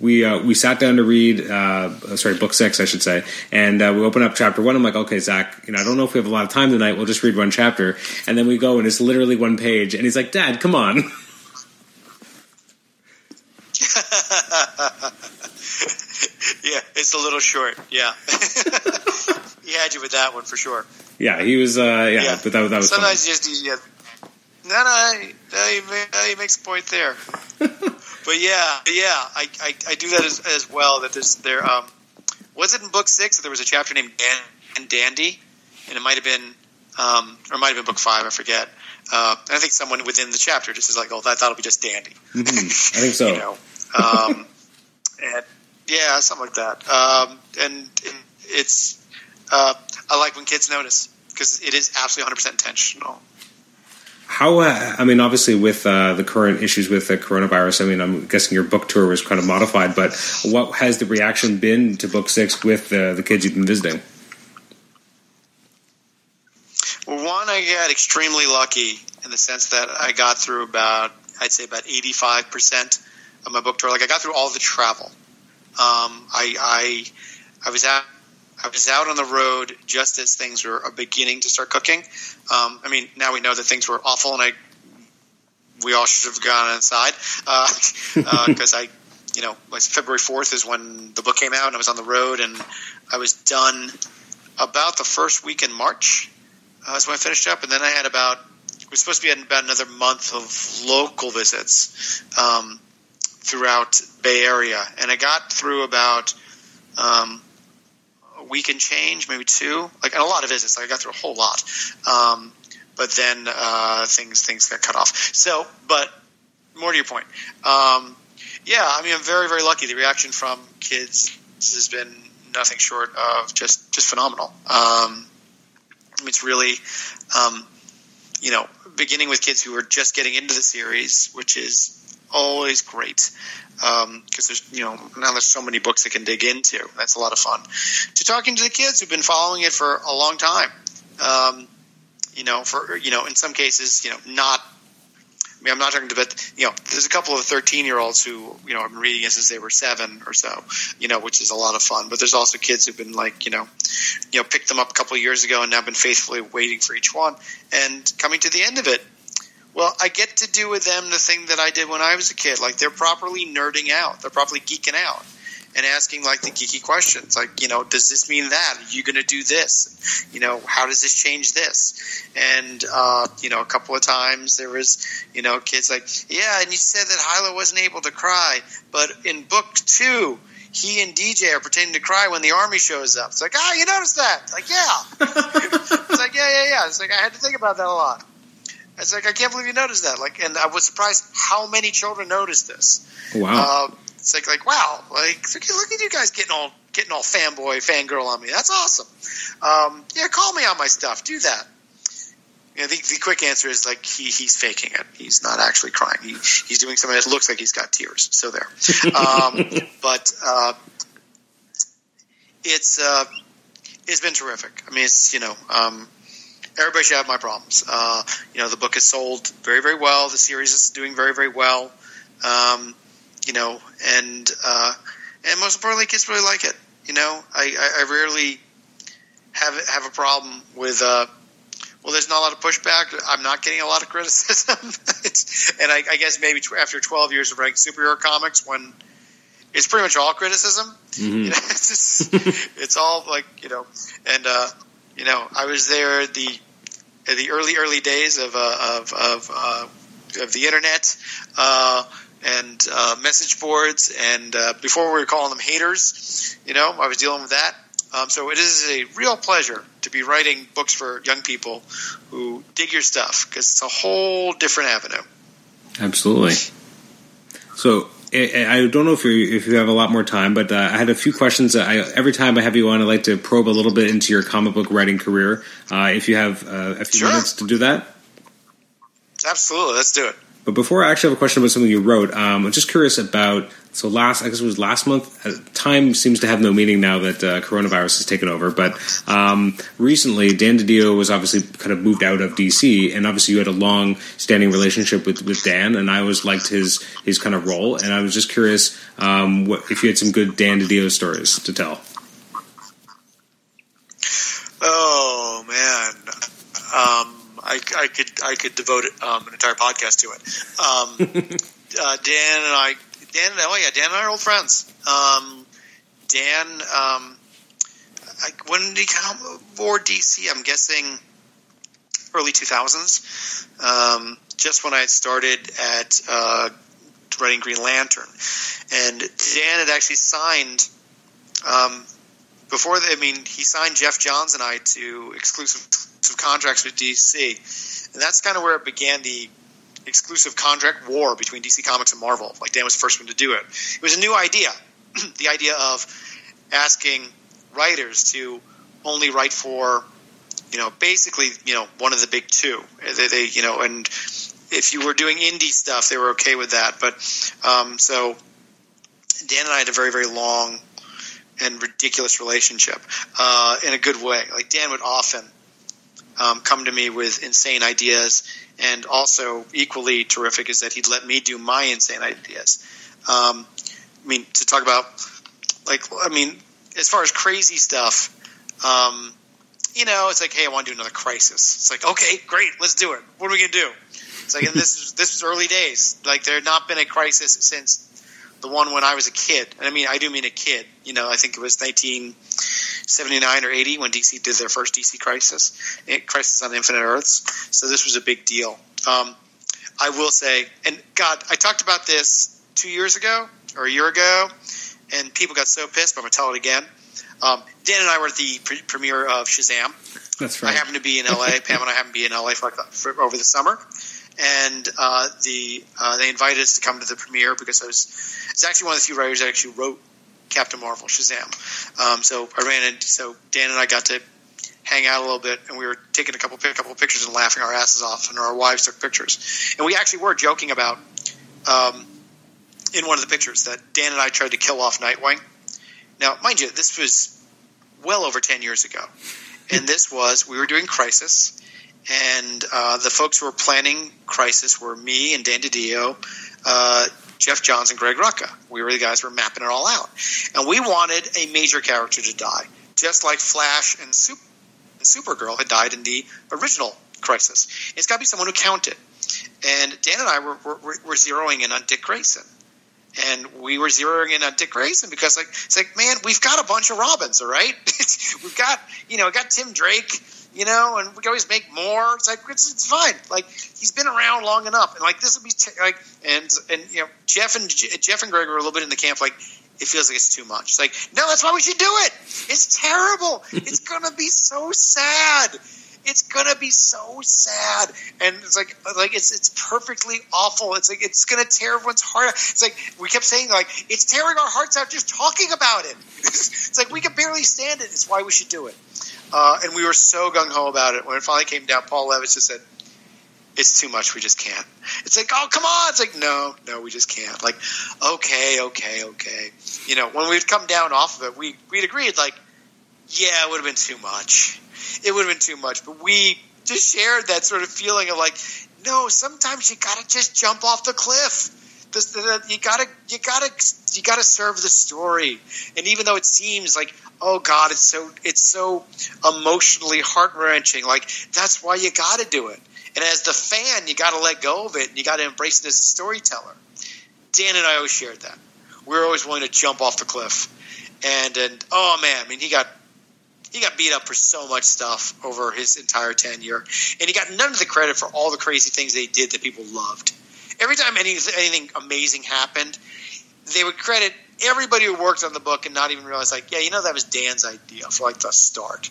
We uh, we sat down to read, uh, sorry, book six, I should say, and uh, we open up chapter one. I'm like, okay, Zach, you know, I don't know if we have a lot of time tonight. We'll just read one chapter, and then we go, and it's literally one page. And he's like, "Dad, come on." Yeah, it's The Little Short. Yeah. He had you with that one for sure. Yeah, he was. Uh, yeah, yeah, but that, that was sometimes funny. Just yeah. No, no, he, he makes a point there. But yeah, yeah, I, I, I do that as, as well. That there's there. Um, was it in book six? There was a chapter named Dan and Dandy, and it might have been, um, or it might have been book five. I forget. Uh, I think someone within the chapter just is like, "Oh, that that'll be just Dandy." Mm-hmm. I think so. You know, um, and yeah, something like that. Um, and, and it's uh, I like when kids notice because it is absolutely one hundred percent intentional. How uh, I mean, obviously, with uh, the current issues with the coronavirus, I mean, I'm guessing your book tour was kind of modified. But what has the reaction been to book six with uh, the kids you've been visiting? One, I got extremely lucky in the sense that I got through about, I'd say about eighty-five percent of my book tour. Like I got through all the travel. Um, I, I, I was out, I was out on the road just as things were beginning to start cooking. Um, I mean, now we know that things were awful, and I, we all should have gone inside because uh, uh, I, you know, like February fourth is when the book came out, and I was on the road, and I was done about the first week in March. Uh, so I finished up, and then I had about it was supposed to be about another month of local visits um, throughout Bay Area, and I got through about um, a week and change, maybe two, like and a lot of visits. Like I got through a whole lot, um, but then uh, things things got cut off. So, but more to your point, um, yeah, I mean, I'm very very lucky. The reaction from kids has been nothing short of just just phenomenal. Um, It's really, um, you know, beginning with kids who are just getting into the series, which is always great because um, there's, you know, now there's so many books they can dig into. That's a lot of fun. To talking to the kids who've been following it for a long time, um, you know, for you know, in some cases, you know, not. I mean, I'm not talking about, you know, there's a couple of thirteen-year-olds who, you know, I've been reading it since they were seven or so, you know, which is a lot of fun. But there's also kids who've been like, you know, you know, picked them up a couple of years ago and now been faithfully waiting for each one. And coming to the end of it, well, I get to do with them the thing that I did when I was a kid. Like, they're properly nerding out. They're properly geeking out and asking, like, the geeky questions. Like, you know, does this mean that? Are you going to do this? You know, how does this change this? And, uh, you know, a couple of times there was, you know, kids like, yeah, and you said that Hilo wasn't able to cry. But in book two, he and D J are pretending to cry when the army shows up. It's like, ah, oh, you noticed that? Like, yeah. It's like, yeah, yeah, yeah. It's like, I had to think about that a lot. It's like, I can't believe you noticed that. Like, and I was surprised how many children noticed this. Wow. Uh, It's like, like wow, like look at you guys getting all getting all fanboy, fangirl on me. That's awesome. Um, yeah, call me on my stuff. Do that. I think the quick answer is like he he's faking it. He's not actually crying. He he's doing something that looks like he's got tears. So there. Um, but uh, it's uh, it's been terrific. I mean, it's you know. Um, Everybody should have my problems. Uh, you know, the book is sold very, very well. The series is doing very, very well. Um, you know, and uh, and most importantly, kids really like it. You know, I, I, I rarely have have a problem with. Uh, well, there's not a lot of pushback. I'm not getting a lot of criticism, and I, I guess maybe after twelve years of writing superhero comics, when it's pretty much all criticism. Mm-hmm. You know, it's just, it's all like you know, and. Uh, You know, I was there the the early early days of uh, of of, uh, of the internet uh, and uh, message boards, and uh, before we were calling them haters. You know, I was dealing with that. Um, so it is a real pleasure to be writing books for young people who dig your stuff because it's a whole different avenue. Absolutely. So. I don't know if you if you have a lot more time, but uh, I had a few questions. I, every time I have you on, I like to probe a little bit into your comic book writing career. Uh, if you have uh, a few sure. minutes to do that, absolutely, let's do it. But before I actually have a question about something you wrote, um, I'm just curious about. So last, I guess it was last month. Uh, time seems to have no meaning now that uh, coronavirus has taken over. But um, recently, Dan DiDio was obviously kind of moved out of D C, and obviously you had a long-standing relationship with, with Dan, and I always liked his his kind of role. And I was just curious um, what, if you had some good Dan DiDio stories to tell. Oh man, um, I, I could I could devote um, an entire podcast to it. Um, uh, Dan and I. Dan, oh yeah, Dan and I are old friends. Um, Dan, um, I, when did he come aboard D C? I'm guessing early two thousands, um, just when I had started at uh, writing Green Lantern. And Dan had actually signed um, before. The, I mean, he signed Geoff Johns and I to exclusive, exclusive contracts with D C, and that's kind of where it began, the exclusive contract war between D C Comics and Marvel. Like, Dan was the first one to do it. It was a new idea, the idea of asking writers to only write for, you know, basically, you know, one of the big two. They, they you know, and if you were doing indie stuff, they were okay with that. But um, so Dan and I had a very, very long and ridiculous relationship uh, in a good way. Like, Dan would often um, come to me with insane ideas. And also equally terrific is that he'd let me do my insane ideas. Um, I mean, to talk about, like, I mean, as far as crazy stuff, um, you know, it's like, hey, I want to do another Crisis. It's like, okay, great, let's do it. What are we going to do? It's like, and this is this was early days. Like, there had not been a Crisis since the one when I was a kid. And I mean, I do mean a kid. You know, I think it was nineteen seventy-nine or eighty when D C did their first D C Crisis, Crisis on Infinite Earths. So this was a big deal. Um, I will say, and God, I talked about this two years ago or a year ago, and people got so pissed, but I'm going to tell it again. Um, Dan and I were at the pre- premiere of Shazam. That's right. I happened to be in L A. Pam and I happened to be in L A for, for over the summer. And uh, the uh, they invited us to come to the premiere because I was it's actually one of the few writers that actually wrote Captain Marvel, Shazam. Um, so I ran in, so Dan and I got to hang out a little bit, and we were taking a couple, a couple of pictures and laughing our asses off, and our wives took pictures. And we actually were joking about um, in one of the pictures that Dan and I tried to kill off Nightwing. Now, mind you, this was well over ten years ago, and this was, we were doing Crisis, and uh, the folks who were planning Crisis were me and Dan DiDio, uh, Geoff Johns and Greg Rucka. We were the guys who were mapping it all out. And we wanted a major character to die, just like Flash and Super- and Supergirl had died in the original Crisis. It's got to be someone who counted. And Dan and I were, were, were zeroing in on Dick Grayson. And we were zeroing in on Dick Grayson because, like, it's like, man, we've got a bunch of Robins, all right? We've got, you know, we got Tim Drake, you know, and we can always make more. It's like, it's, it's fine. Like, he's been around long enough. And, like, this would be t- like, and, and, you know, Geoff and Geoff and Greg were a little bit in the camp, like, it feels like it's too much. It's like, no, that's why we should do it. It's terrible. It's going to be so sad. It's gonna be so sad, and it's like, like it's it's perfectly awful. It's like it's gonna tear everyone's heart out. It's like we kept saying, like, it's tearing our hearts out just talking about it. It's like we could barely stand it. It's why we should do it. Uh, and we were so gung ho about it. When it finally came down, Paul Levitz just said, "It's too much. We just can't." It's like, oh, come on. It's like, no, no, we just can't. Like, okay, okay, okay. You know, when we'd come down off of it, we we'd agreed, like, yeah, it would have been too much. It would have been too much, but we just shared that sort of feeling of, like, no, sometimes you gotta just jump off the cliff. This, the, the, you gotta, you gotta, you gotta serve the story. And even though it seems like, oh God, it's so, it's so emotionally heart wrenching. Like, that's why you gotta do it. And as the fan, you gotta let go of it, and you gotta embrace it as a storyteller. Dan and I always shared that. We were always willing to jump off the cliff. And and oh man, I mean, he got. He got beat up for so much stuff over his entire tenure, and he got none of the credit for all the crazy things they did that people loved. Every time anything, anything amazing happened, they would credit everybody who worked on the book and not even realize, like, yeah, you know, that was Dan's idea for, like, the start.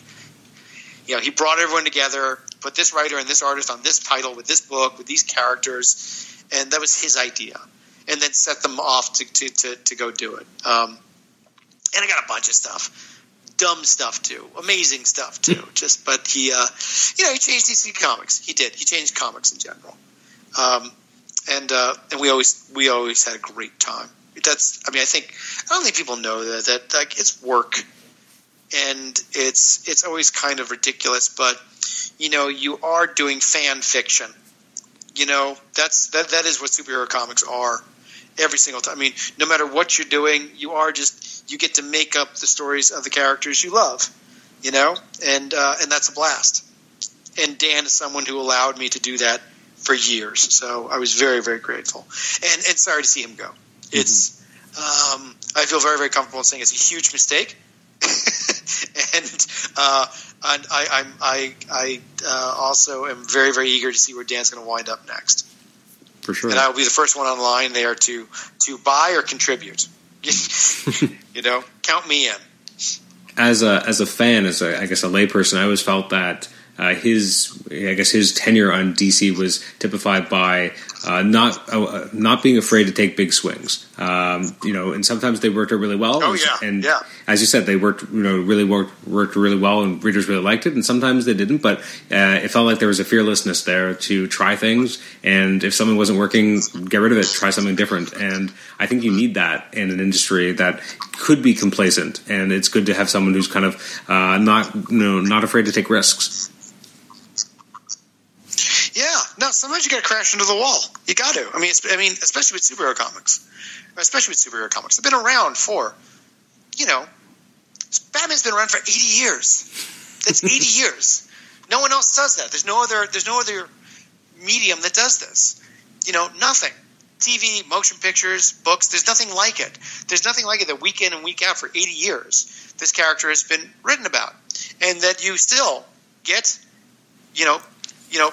You know, he brought everyone together, put this writer and this artist on this title with this book, with these characters, and that was his idea, and then set them off to, to, to, to go do it. Um, and I got a bunch of stuff. Dumb stuff too, amazing stuff too. Just, but he, uh, you know, he changed D C Comics. He did. He changed comics in general, um, and uh, and we always we always had a great time. That's, I mean, I think I don't think people know that that like it's work, and it's it's always kind of ridiculous. But you know, you are doing fan fiction. You know, that's that that is what superhero comics are. Every single time. I mean, no matter what you're doing, you are just you get to make up the stories of the characters you love, you know, and uh, and that's a blast. And Dan is someone who allowed me to do that for years, so I was very, very grateful. And and sorry to see him go. It's Um, I feel very, very comfortable saying it's a huge mistake. and uh, and I I I, I uh, also am very, very eager to see where Dan's going to wind up next. For sure. And I will be the first one online there to to buy or contribute. You know, count me in. As a as a fan, as a I guess a layperson, I always felt that uh, his I guess his tenure on D C was typified by uh, not uh, not being afraid to take big swings. Um, you know, and sometimes they worked out really well. Oh yeah, and yeah. As you said, they worked you know really worked worked really well, and readers really liked it. And sometimes they didn't, but uh, it felt like there was a fearlessness there to try things. And if something wasn't working, get rid of it, try something different. And I think you need that in an industry that could be complacent. And it's good to have someone who's kind of uh, not you know not afraid to take risks. Yeah, no. Sometimes you got to crash into the wall. You got to. I mean, I mean, especially with superhero comics, especially with superhero comics. They've been around for, you know, Batman's been around for eighty years. That's eighty years. No one else does that. There's no other. There's no other medium that does this. You know, nothing. T V, motion pictures, books. There's nothing like it. There's nothing like it that week in and week out for eighty years, this character has been written about, and that you still get, you know, you know.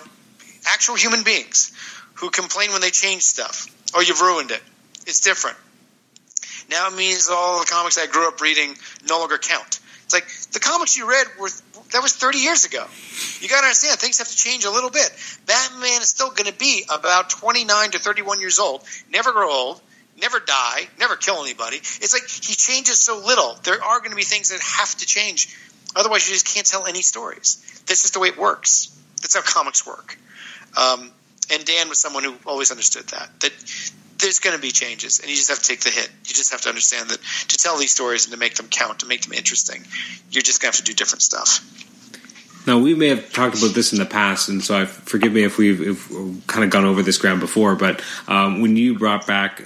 actual human beings who complain when they change stuff. Oh, you've ruined it. It's different. Now it means all the comics I grew up reading no longer count. It's like the comics you read were that was thirty years ago. You got to understand things have to change a little bit. Batman is still going to be about twenty-nine to thirty-one years old. Never grow old. Never die. Never kill anybody. It's like he changes so little. There are going to be things that have to change. Otherwise, you just can't tell any stories. That's just the way it works. That's how comics work. Um, and Dan was someone who always understood that, that there's going to be changes and you just have to take the hit. You just have to understand that to tell these stories and to make them count, to make them interesting, you're just going to have to do different stuff. Now, we may have talked about this in the past, and so I, forgive me if we've, if we've kind of gone over this ground before, but um, when you brought back,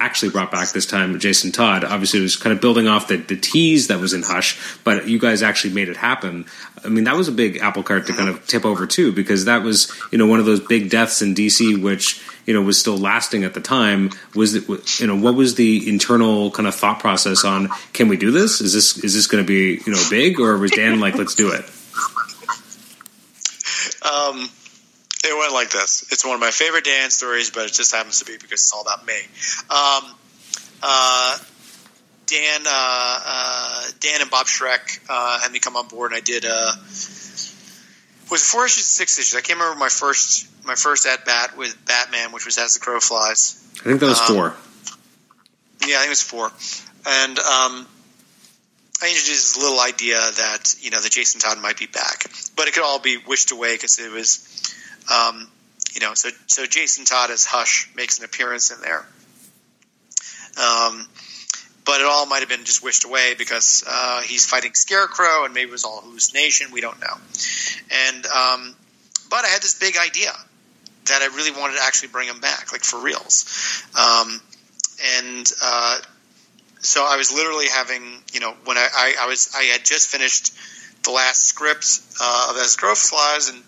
actually brought back this time Jason Todd, obviously it was kind of building off the, the tease that was in Hush, but you guys actually made it happen. I mean, that was a big apple cart to kind of tip over too, because that was, you know, one of those big deaths in D C, which, you know, was still lasting at the time. Was it, you know, what was the internal kind of thought process on, can we do this? Is this, is this going to be, you know, big, or was Dan like, let's do it? Um, it went like this. It's one of my favorite Dan stories, but it just happens to be because it's all about me. Um, uh, Dan, uh, uh, Dan and Bob Schreck uh, had me come on board, and I did. Uh, it was four issues, six issues. I can't remember my first my first at bat with Batman, which was As the Crow Flies. I think that was um, four. Yeah, I think it was four, and. Um, I introduced this little idea that, you know, that Jason Todd might be back, but it could all be wished away because it was, um, you know, so so Jason Todd as Hush makes an appearance in there. Um, but it all might have been just wished away because uh, he's fighting Scarecrow and maybe it was all hallucination. We don't know. And um, but I had this big idea that I really wanted to actually bring him back, like for reals. Um, and uh So I was literally having, you know, when I, I, I was, I had just finished the last script uh, of As the Crow Flies, and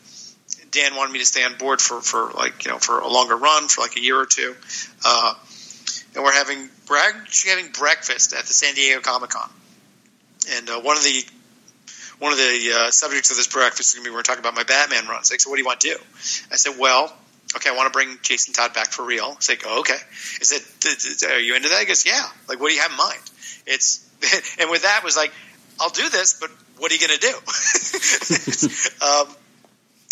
Dan wanted me to stay on board for, for like, you know, for a longer run, for like a year or two. Uh, and we're having, we're actually having breakfast at the San Diego Comic Con, and uh, one of the, one of the uh, subjects of this breakfast is going to be we're talking about my Batman run. It's like, so what do you want to do? I said, well. Okay, I want to bring Jason Todd back for real. It's like, oh, okay. I said, are you into that? He goes, yeah. Like, what do you have in mind? It's and with that was like, I'll do this, but what are you going to do? um,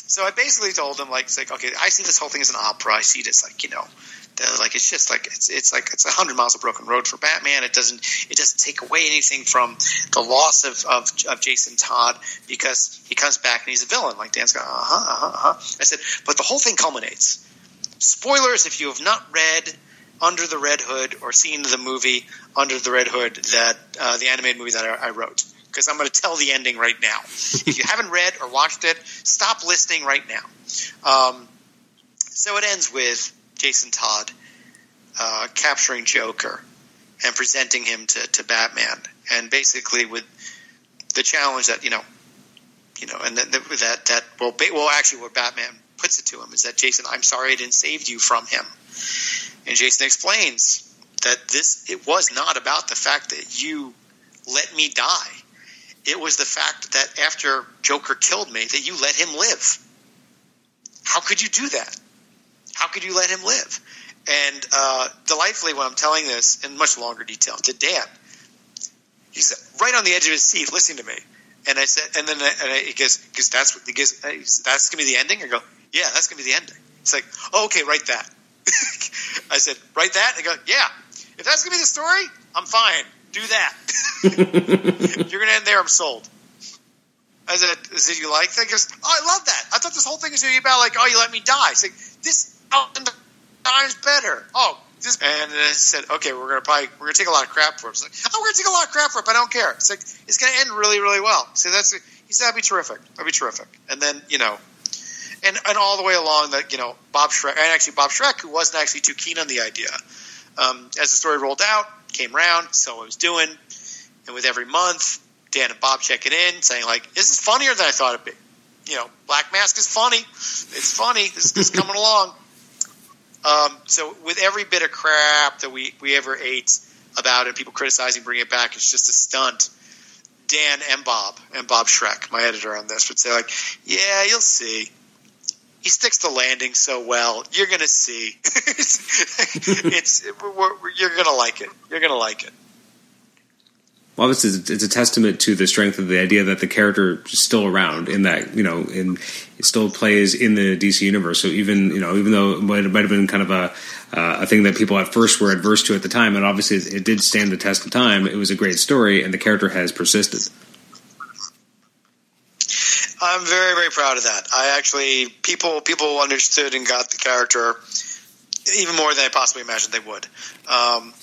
so I basically told him, like, it's like, okay, I see this whole thing as an opera. I see this, like, you know, the, like it's just like it's it's like it's a hundred miles of broken road for Batman. It doesn't it doesn't take away anything from the loss of, of, of Jason Todd because he comes back and he's a villain. Like Dan's going, uh huh, uh huh, uh huh. I said, but the whole thing culminates. Spoilers if you have not read Under the Red Hood or seen the movie Under the Red Hood, that uh, the animated movie that I, I wrote, because I'm going to tell the ending right now. If you haven't read or watched it, stop listening right now. Um, so it ends with Jason Todd uh, capturing Joker and presenting him to, to Batman, and basically with the challenge that you know, you know, and that that that well, well, actually, what Batman puts it to him is that Jason, I'm sorry I didn't save you from him, and Jason explains that this it was not about the fact that you let me die. It was the fact that after Joker killed me, that you let him live. How could you do that? How could you let him live? And uh, delightfully, when I'm telling this in much longer detail to Dan, he's right on the edge of his seat, listening to me. And I said, and then I, and he goes, because that's what, goes, that's gonna be the ending. I go, yeah, that's gonna be the ending. It's like, oh, okay, write that. I said, write that. I go, yeah. If that's gonna be the story, I'm fine. Do that. You're gonna end there. I'm sold. I said, did you like that? He goes, oh, I love that. I thought this whole thing was gonna be about like, oh, you let me die. It's like this. Oh, times better. Oh, this. And then I said, okay, we're gonna probably we're gonna take a lot of crap for it. It's like, oh, we're gonna take a lot of crap for it. But I don't care. It's like it's gonna end really, really well. So that's he said that'd be terrific. That'd be terrific. And then you know, and and all the way along that you know, Bob Schreck and actually Bob Schreck, who wasn't actually too keen on the idea, um, as the story rolled out, came around, saw what I was doing, and with every month, Dan and Bob checking in, saying like, this is funnier than I thought it'd be. You know, Black Mask is funny. It's funny. This is coming along. Um, so with every bit of crap that we, we ever ate about it, people criticizing, bringing it back, it's just a stunt. Dan and Bob, and Bob Schreck, my editor on this, would say like, yeah, you'll see. He sticks the landing so well. You're going to see. it's, it's we're, we're, You're going to like it. You're going to like it. Well, this is, it's a testament to the strength of the idea that the character is still around in that, you know, in it still plays in the D C universe. So even, you know, even though it might have been kind of a uh, a thing that people at first were adverse to at the time, and obviously it did stand the test of time. It was a great story, and the character has persisted. I'm very, very proud of that. I actually people people understood and got the character even more than I possibly imagined they would. Um,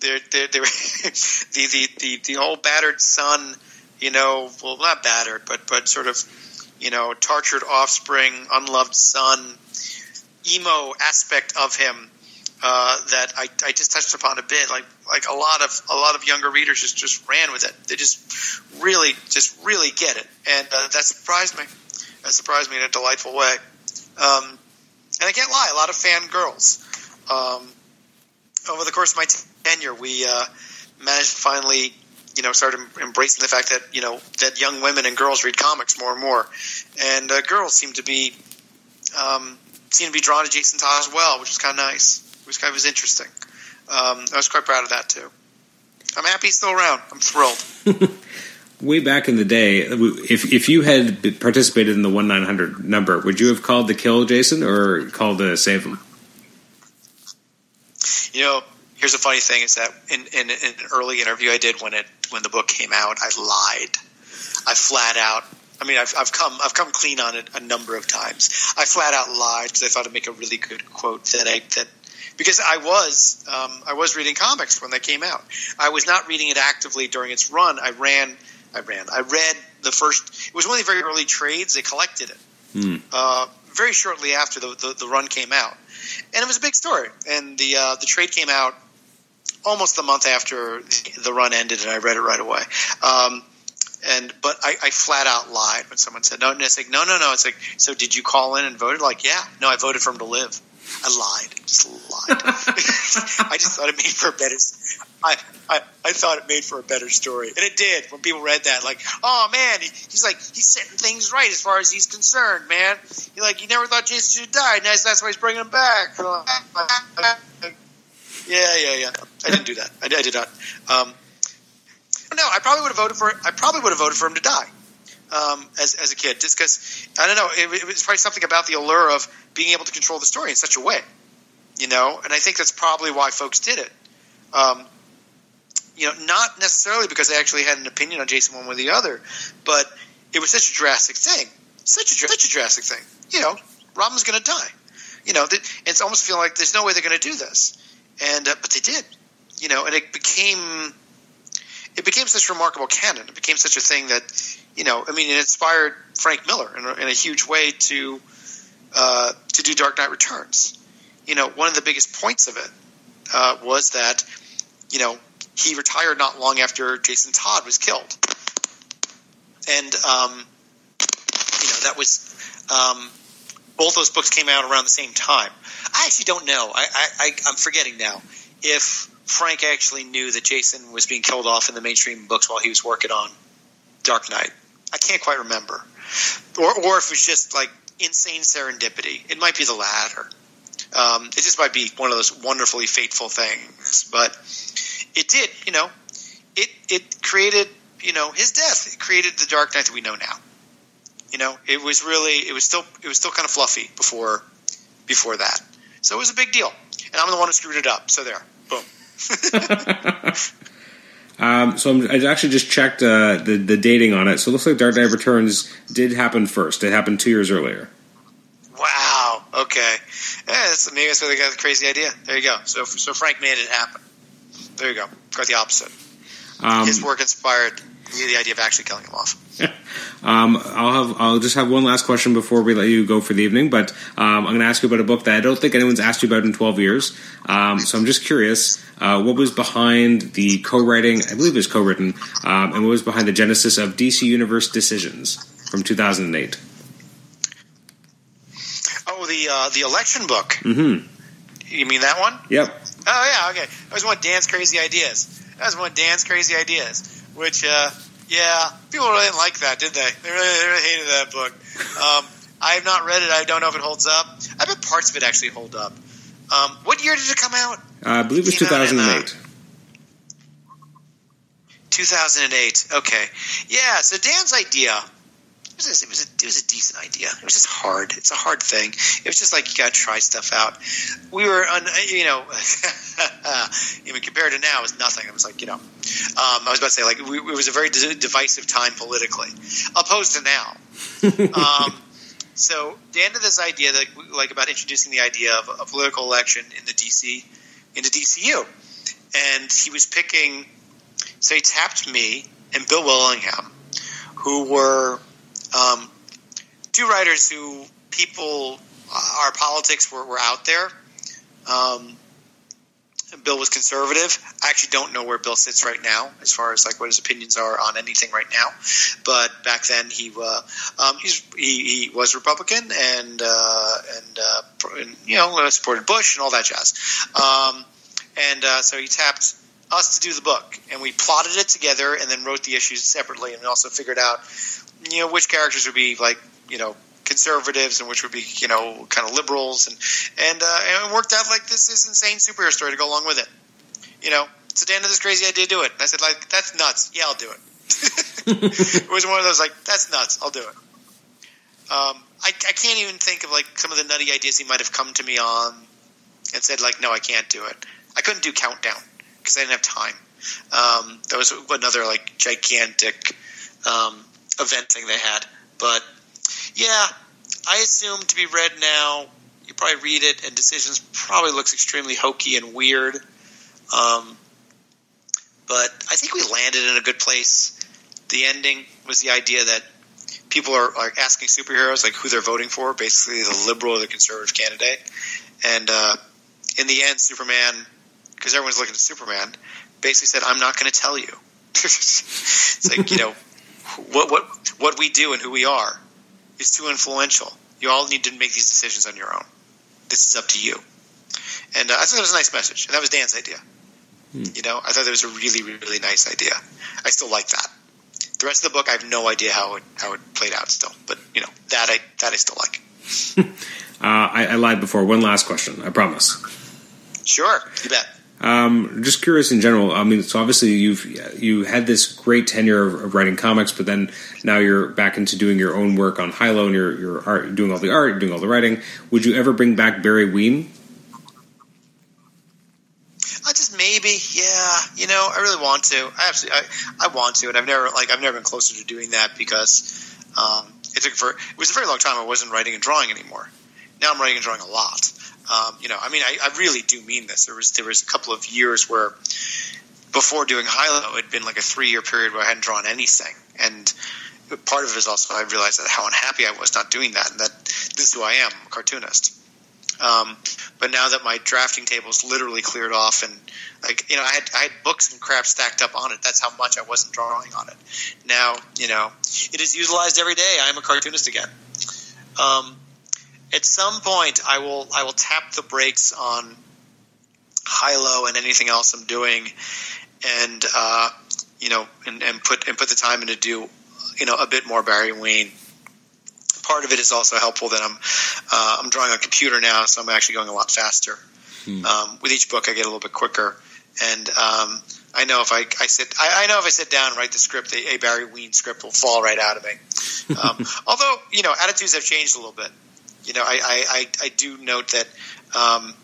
They're, they're, they're the, the, the, the old battered son, you know, well, not battered, but, but sort of, you know, tortured offspring, unloved son, emo aspect of him uh, that I, I just touched upon a bit. Like like a lot of a lot of younger readers just, just ran with it. They just really just really get it, and uh, that surprised me. That surprised me in a delightful way. Um, and I can't lie, a lot of fangirls. Um, over the course of my t- tenure, we uh, managed to finally, you know, start em- embracing the fact that, you know, that young women and girls read comics more and more. And uh, girls seem to be um, seem to be drawn to Jason Todd as well, which is kind of nice. It was kind of was interesting. Um, I was quite proud of that too. I'm happy he's still around. I'm thrilled. Way back in the day, if if you had participated in the one nine hundred number, would you have called to kill Jason or called to save him? You know, here's a funny thing: is that in, in, in an early interview I did when it when the book came out, I lied. I flat out. I mean, I've, I've come I've come clean on it a number of times. I flat out lied because I thought I'd make a really good quote that I that because I was um, I was reading comics when they came out. I was not reading it actively during its run. I ran I ran I read the first. It was one of the very early trades. They collected it. Mm. Uh, very shortly after the, the, the run came out, and it was a big story. And the uh, the trade came out almost a month after the run ended, and I read it right away. Um, and but I, I flat out lied when someone said no. And it's like no, no, no. It's like, so did you call in and voted? Like, yeah, no, I voted for him to live. I lied, just lied. I just thought it made for a better. I, I I thought it made for a better story, and it did. When people read that, like, oh man, he, he's like he's setting things right as far as he's concerned, man. He like he never thought Jason should die. Now that's why he's bringing him back. Yeah, yeah, yeah. I didn't do that. I, I did not. Um, no, I probably would have voted for. I probably would have voted for him to die um, as as a kid, just because I don't know. It, it was probably something about the allure of being able to control the story in such a way, you know. And I think that's probably why folks did it. Um, you know, not necessarily because they actually had an opinion on Jason one way or the other, but it was such a drastic thing, such a such a drastic thing. You know, Robin's going to die. You know, th- it's almost feeling like there's no way they're going to do this. And uh, but they did, you know, and it became it became such remarkable canon. It became such a thing that, you know, I mean, it inspired Frank Miller in, in a huge way to uh, to do Dark Knight Returns. You know, one of the biggest points of it uh, was that, you know, he retired not long after Jason Todd was killed, and um, you know that was. Um, Both those books came out around the same time. I actually don't know. I, I, I, I'm forgetting now if Frank actually knew that Jason was being killed off in the mainstream books while he was working on Dark Knight. I can't quite remember. Or, or if it was just like insane serendipity. It might be the latter. Um, it just might be one of those wonderfully fateful things. But it did, you know, it it created, you know, his death. It created the Dark Knight that we know now. You know, it was really, it was still, it was still kind of fluffy before, before that. So it was a big deal. And I'm the one who screwed it up. So there, boom. um, so I'm, I actually just checked uh, the, the dating on it. So it looks like Dark Knight Returns did happen first. It happened two years earlier. Wow. Okay. Yeah, that's, maybe that's where they got the crazy idea. There you go. So so Frank made it happen. There you go. Got the opposite. Um, His work inspired the idea of actually killing him off. Yeah. Um, I'll have I'll just have one last question before we let you go for the evening. But um, I'm going to ask you about a book that I don't think anyone's asked you about in twelve years. Um, so I'm just curious, uh, what was behind the co-writing? I believe it was co-written, um, and what was behind the genesis of D C Universe Decisions from two thousand eight? Oh, the uh, the election book. Mm-hmm. You mean that one? Yep. Oh yeah. Okay. That was one of Dan's crazy ideas. That was one of Dan's crazy ideas, which. Uh, Yeah, people really didn't like that, did they? They really, they really hated that book. Um, I have not read it. I don't know if it holds up. I bet parts of it actually hold up. Um, what year did it come out? Uh, I believe it was two thousand eight. two thousand eight, okay. Yeah, so Dan's idea, it was, a, it, was a, it was a decent idea. It was just hard. It's a hard thing. It was just like you got to try stuff out. We were, un, you know, even compared to now, it was nothing. It was like, you know. Um, I was about to say, like, we, it was a very divisive time politically, opposed to now. um, so the end of this idea, that, like, about introducing the idea of a political election in the D C, in the D C U, and he was picking. So he tapped me and Bill Willingham, who were um, two writers who people, our politics were, were out there. Um, Bill was conservative. I actually don't know where Bill sits right now as far as like what his opinions are on anything right now. But back then he uh, um, he's, he, he was Republican and uh, and, uh, and you know supported Bush and all that jazz. Um, and uh, so he tapped us to do the book, and we plotted it together and then wrote the issues separately, and also figured out you know which characters would be like you know. conservatives and which would be, you know, kind of liberals, and and, uh, and it worked out like this this insane superhero story to go along with it. You know, so Dan had this crazy idea to do it. And I said, like, that's nuts. Yeah, I'll do it. It was one of those, like, that's nuts. I'll do it. Um, I, I can't even think of, like, some of the nutty ideas he might have come to me on and said, like, no, I can't do it. I couldn't do Countdown because I didn't have time. Um, that was another, like, gigantic um, event thing they had. But yeah, I assume to be read now, you probably read it, and Decisions probably looks extremely hokey and weird. Um, but I think we landed in a good place. The ending was the idea that people are, are asking superheroes like who they're voting for, basically the liberal or the conservative candidate. And uh, in the end, Superman, because everyone's looking at Superman, basically said, I'm not going to tell you. It's like, you know, what, what, what we do and who we are. It's too influential. You all need to make these decisions on your own. This is up to you. And uh, I thought it was a nice message. And that was Dan's idea. Hmm. You know, I thought it was a really, really nice idea. I still like that. The rest of the book, I have no idea how it how it played out still. But, you know, that I that I still like. uh, I, I lied before. One last question. I promise. Sure. You bet. Um, just curious in general. I mean, so obviously you've you had this great tenure of, of writing comics, but then now you're back into doing your own work on Hilo, and you're you're art, doing all the art, doing all the writing. Would you ever bring back Barry Ween? I just maybe, yeah. You know, I really want to. I absolutely, I, I want to, and I've never like I've never been closer to doing that because um, it took for it was a very long time. I wasn't writing and drawing anymore. Now I'm writing and drawing a lot. Um, you know, I mean, I, I really do mean this. There was there was a couple of years where before doing Hilo, it had been like a three-year period where I hadn't drawn anything. And part of it is also I realized that how unhappy I was not doing that, and that this is who I am, a cartoonist. Um, but now that my drafting table is literally cleared off and, like, you know, I had, I had books and crap stacked up on it. That's how much I wasn't drawing on it. Now, you know, it is utilized every day. I am a cartoonist again. Um At some point, I will I will tap the brakes on Hilo and anything else I'm doing, and uh, you know, and, and put and put the time in to do, you know, a bit more Barry Ween. Part of it is also helpful that I'm uh, I'm drawing on computer now, so I'm actually going a lot faster. Hmm. Um, with each book, I get a little bit quicker, and um, I know if I, I sit, I, I know if I sit down and write the script, a, a Barry Ween script will fall right out of me. Um, although, you know, attitudes have changed a little bit. You know, I I, I, I do note that, um,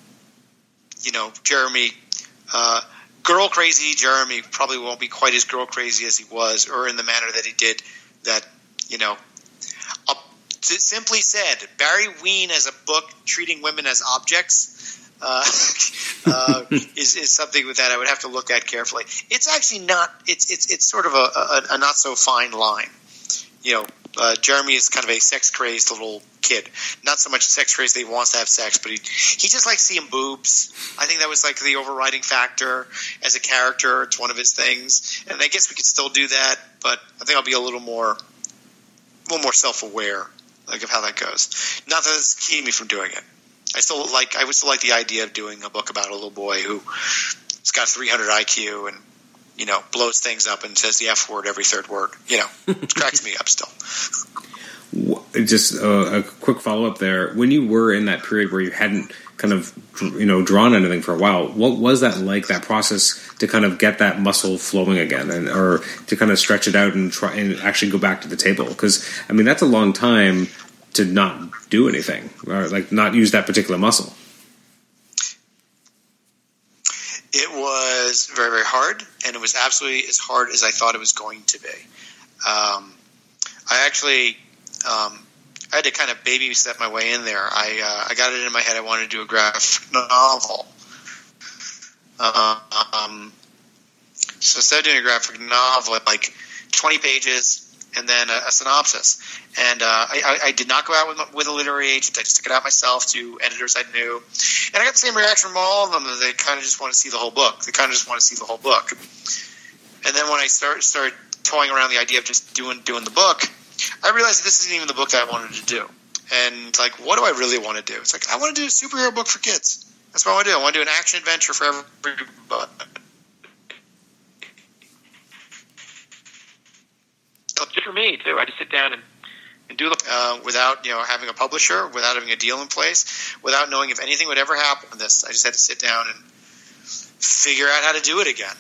you know, Jeremy, uh, girl crazy Jeremy probably won't be quite as girl crazy as he was, or in the manner that he did. That, you know, I'll, simply said, Barry Ween as a book treating women as objects uh, uh, is, is something with that I would have to look at carefully. It's actually not. It's it's it's sort of a, a, a not so fine line. You know, uh, Jeremy is kind of a sex crazed little kid. Not so much sex crazed that he wants to have sex, but he he just likes seeing boobs. I think that was like the overriding factor as a character. It's one of his things, and I guess we could still do that, but I think I'll be a little more, a little more self aware. Like of how that goes. Not that it's keeping me from doing it. I still like. I would still like the idea of doing a book about a little boy who's got three hundred I Q and, you know, blows things up and says the F word every third word. You know, it cracks me up still. Just uh, a quick follow up there. When you were in that period where you hadn't kind of, you know, drawn anything for a while, what was that like? That process to kind of get that muscle flowing again, and or to kind of stretch it out and try and actually go back to the table? Because I mean, that's a long time to not do anything, or like not use that particular muscle. It was very, very hard, and it was absolutely as hard as I thought it was going to be. Um, I actually. Um, I had to kind of baby step my way in there. I uh, I got it in my head I wanted to do a graphic novel. Uh, um, so instead of doing a graphic novel, like twenty pages and then a, a synopsis. And uh, I, I did not go out with, with a literary agent. I just took it out myself to editors I knew. And I got the same reaction from all of them. That they kind of just want to see the whole book. They kind of just want to see the whole book. And then when I start, started toying around the idea of just doing doing the book, I realized that this isn't even the book that I wanted to do. And, like, what do I really want to do? It's like, I want to do a superhero book for kids. That's what I want to do. I want to do an action adventure for everybody. Just for me, too. I just sit down and, and do the uh, without, you know, having a publisher, without having a deal in place, without knowing if anything would ever happen with this. I just had to sit down and figure out how to do it again.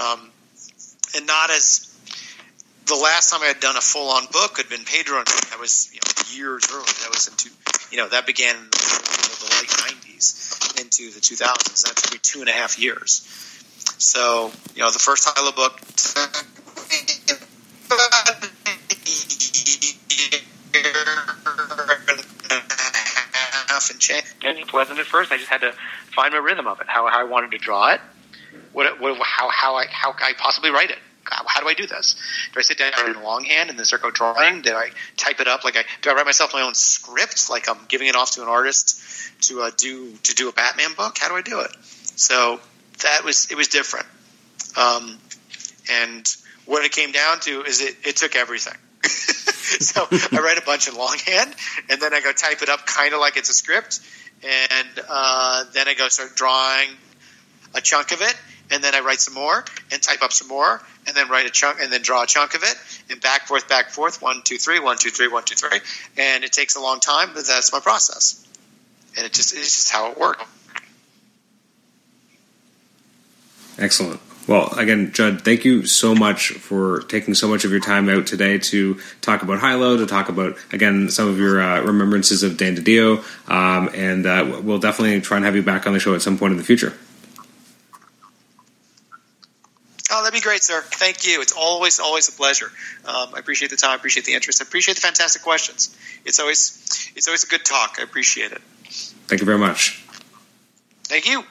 Um, and not as... The last time I had done a full-on book had been Pedro and Me. That was, you know, years earlier. That was into, you know, that began in the, the late nineties into the two thousands. That took me two and a half years. So, you know, the first Hilo book took about a year and a half and change. It wasn't at first. I just had to find my rhythm of it, how, how I wanted to draw it, what, what, how how I how I possibly write it. How do I do this? Do I sit down in longhand and then start go drawing? Do I type it up? Like I do I write myself my own script? Like I'm giving it off to an artist to uh, do to do a Batman book? How do I do it? So that was it was different. Um, and what it came down to is it it took everything. So I write a bunch in longhand and then I go type it up kind of like it's a script, and uh, then I go start drawing a chunk of it. And then I write some more and type up some more and then write a chunk and then draw a chunk of it and back, forth, back, forth, one, two, three, one, two, three, one, two, three. And it takes a long time, but that's my process. And it just it's just how it worked. Excellent. Well, again, Judd, thank you so much for taking so much of your time out today to talk about Hilo, to talk about, again, some of your uh, remembrances of Dan DiDio. Um, and uh, we'll definitely try and have you back on the show at some point in the future. Oh, that'd be great, sir. Thank you. It's always, always a pleasure. Um, I appreciate the time. I appreciate the interest. I appreciate the fantastic questions. It's always, it's always a good talk. I appreciate it. Thank you very much. Thank you.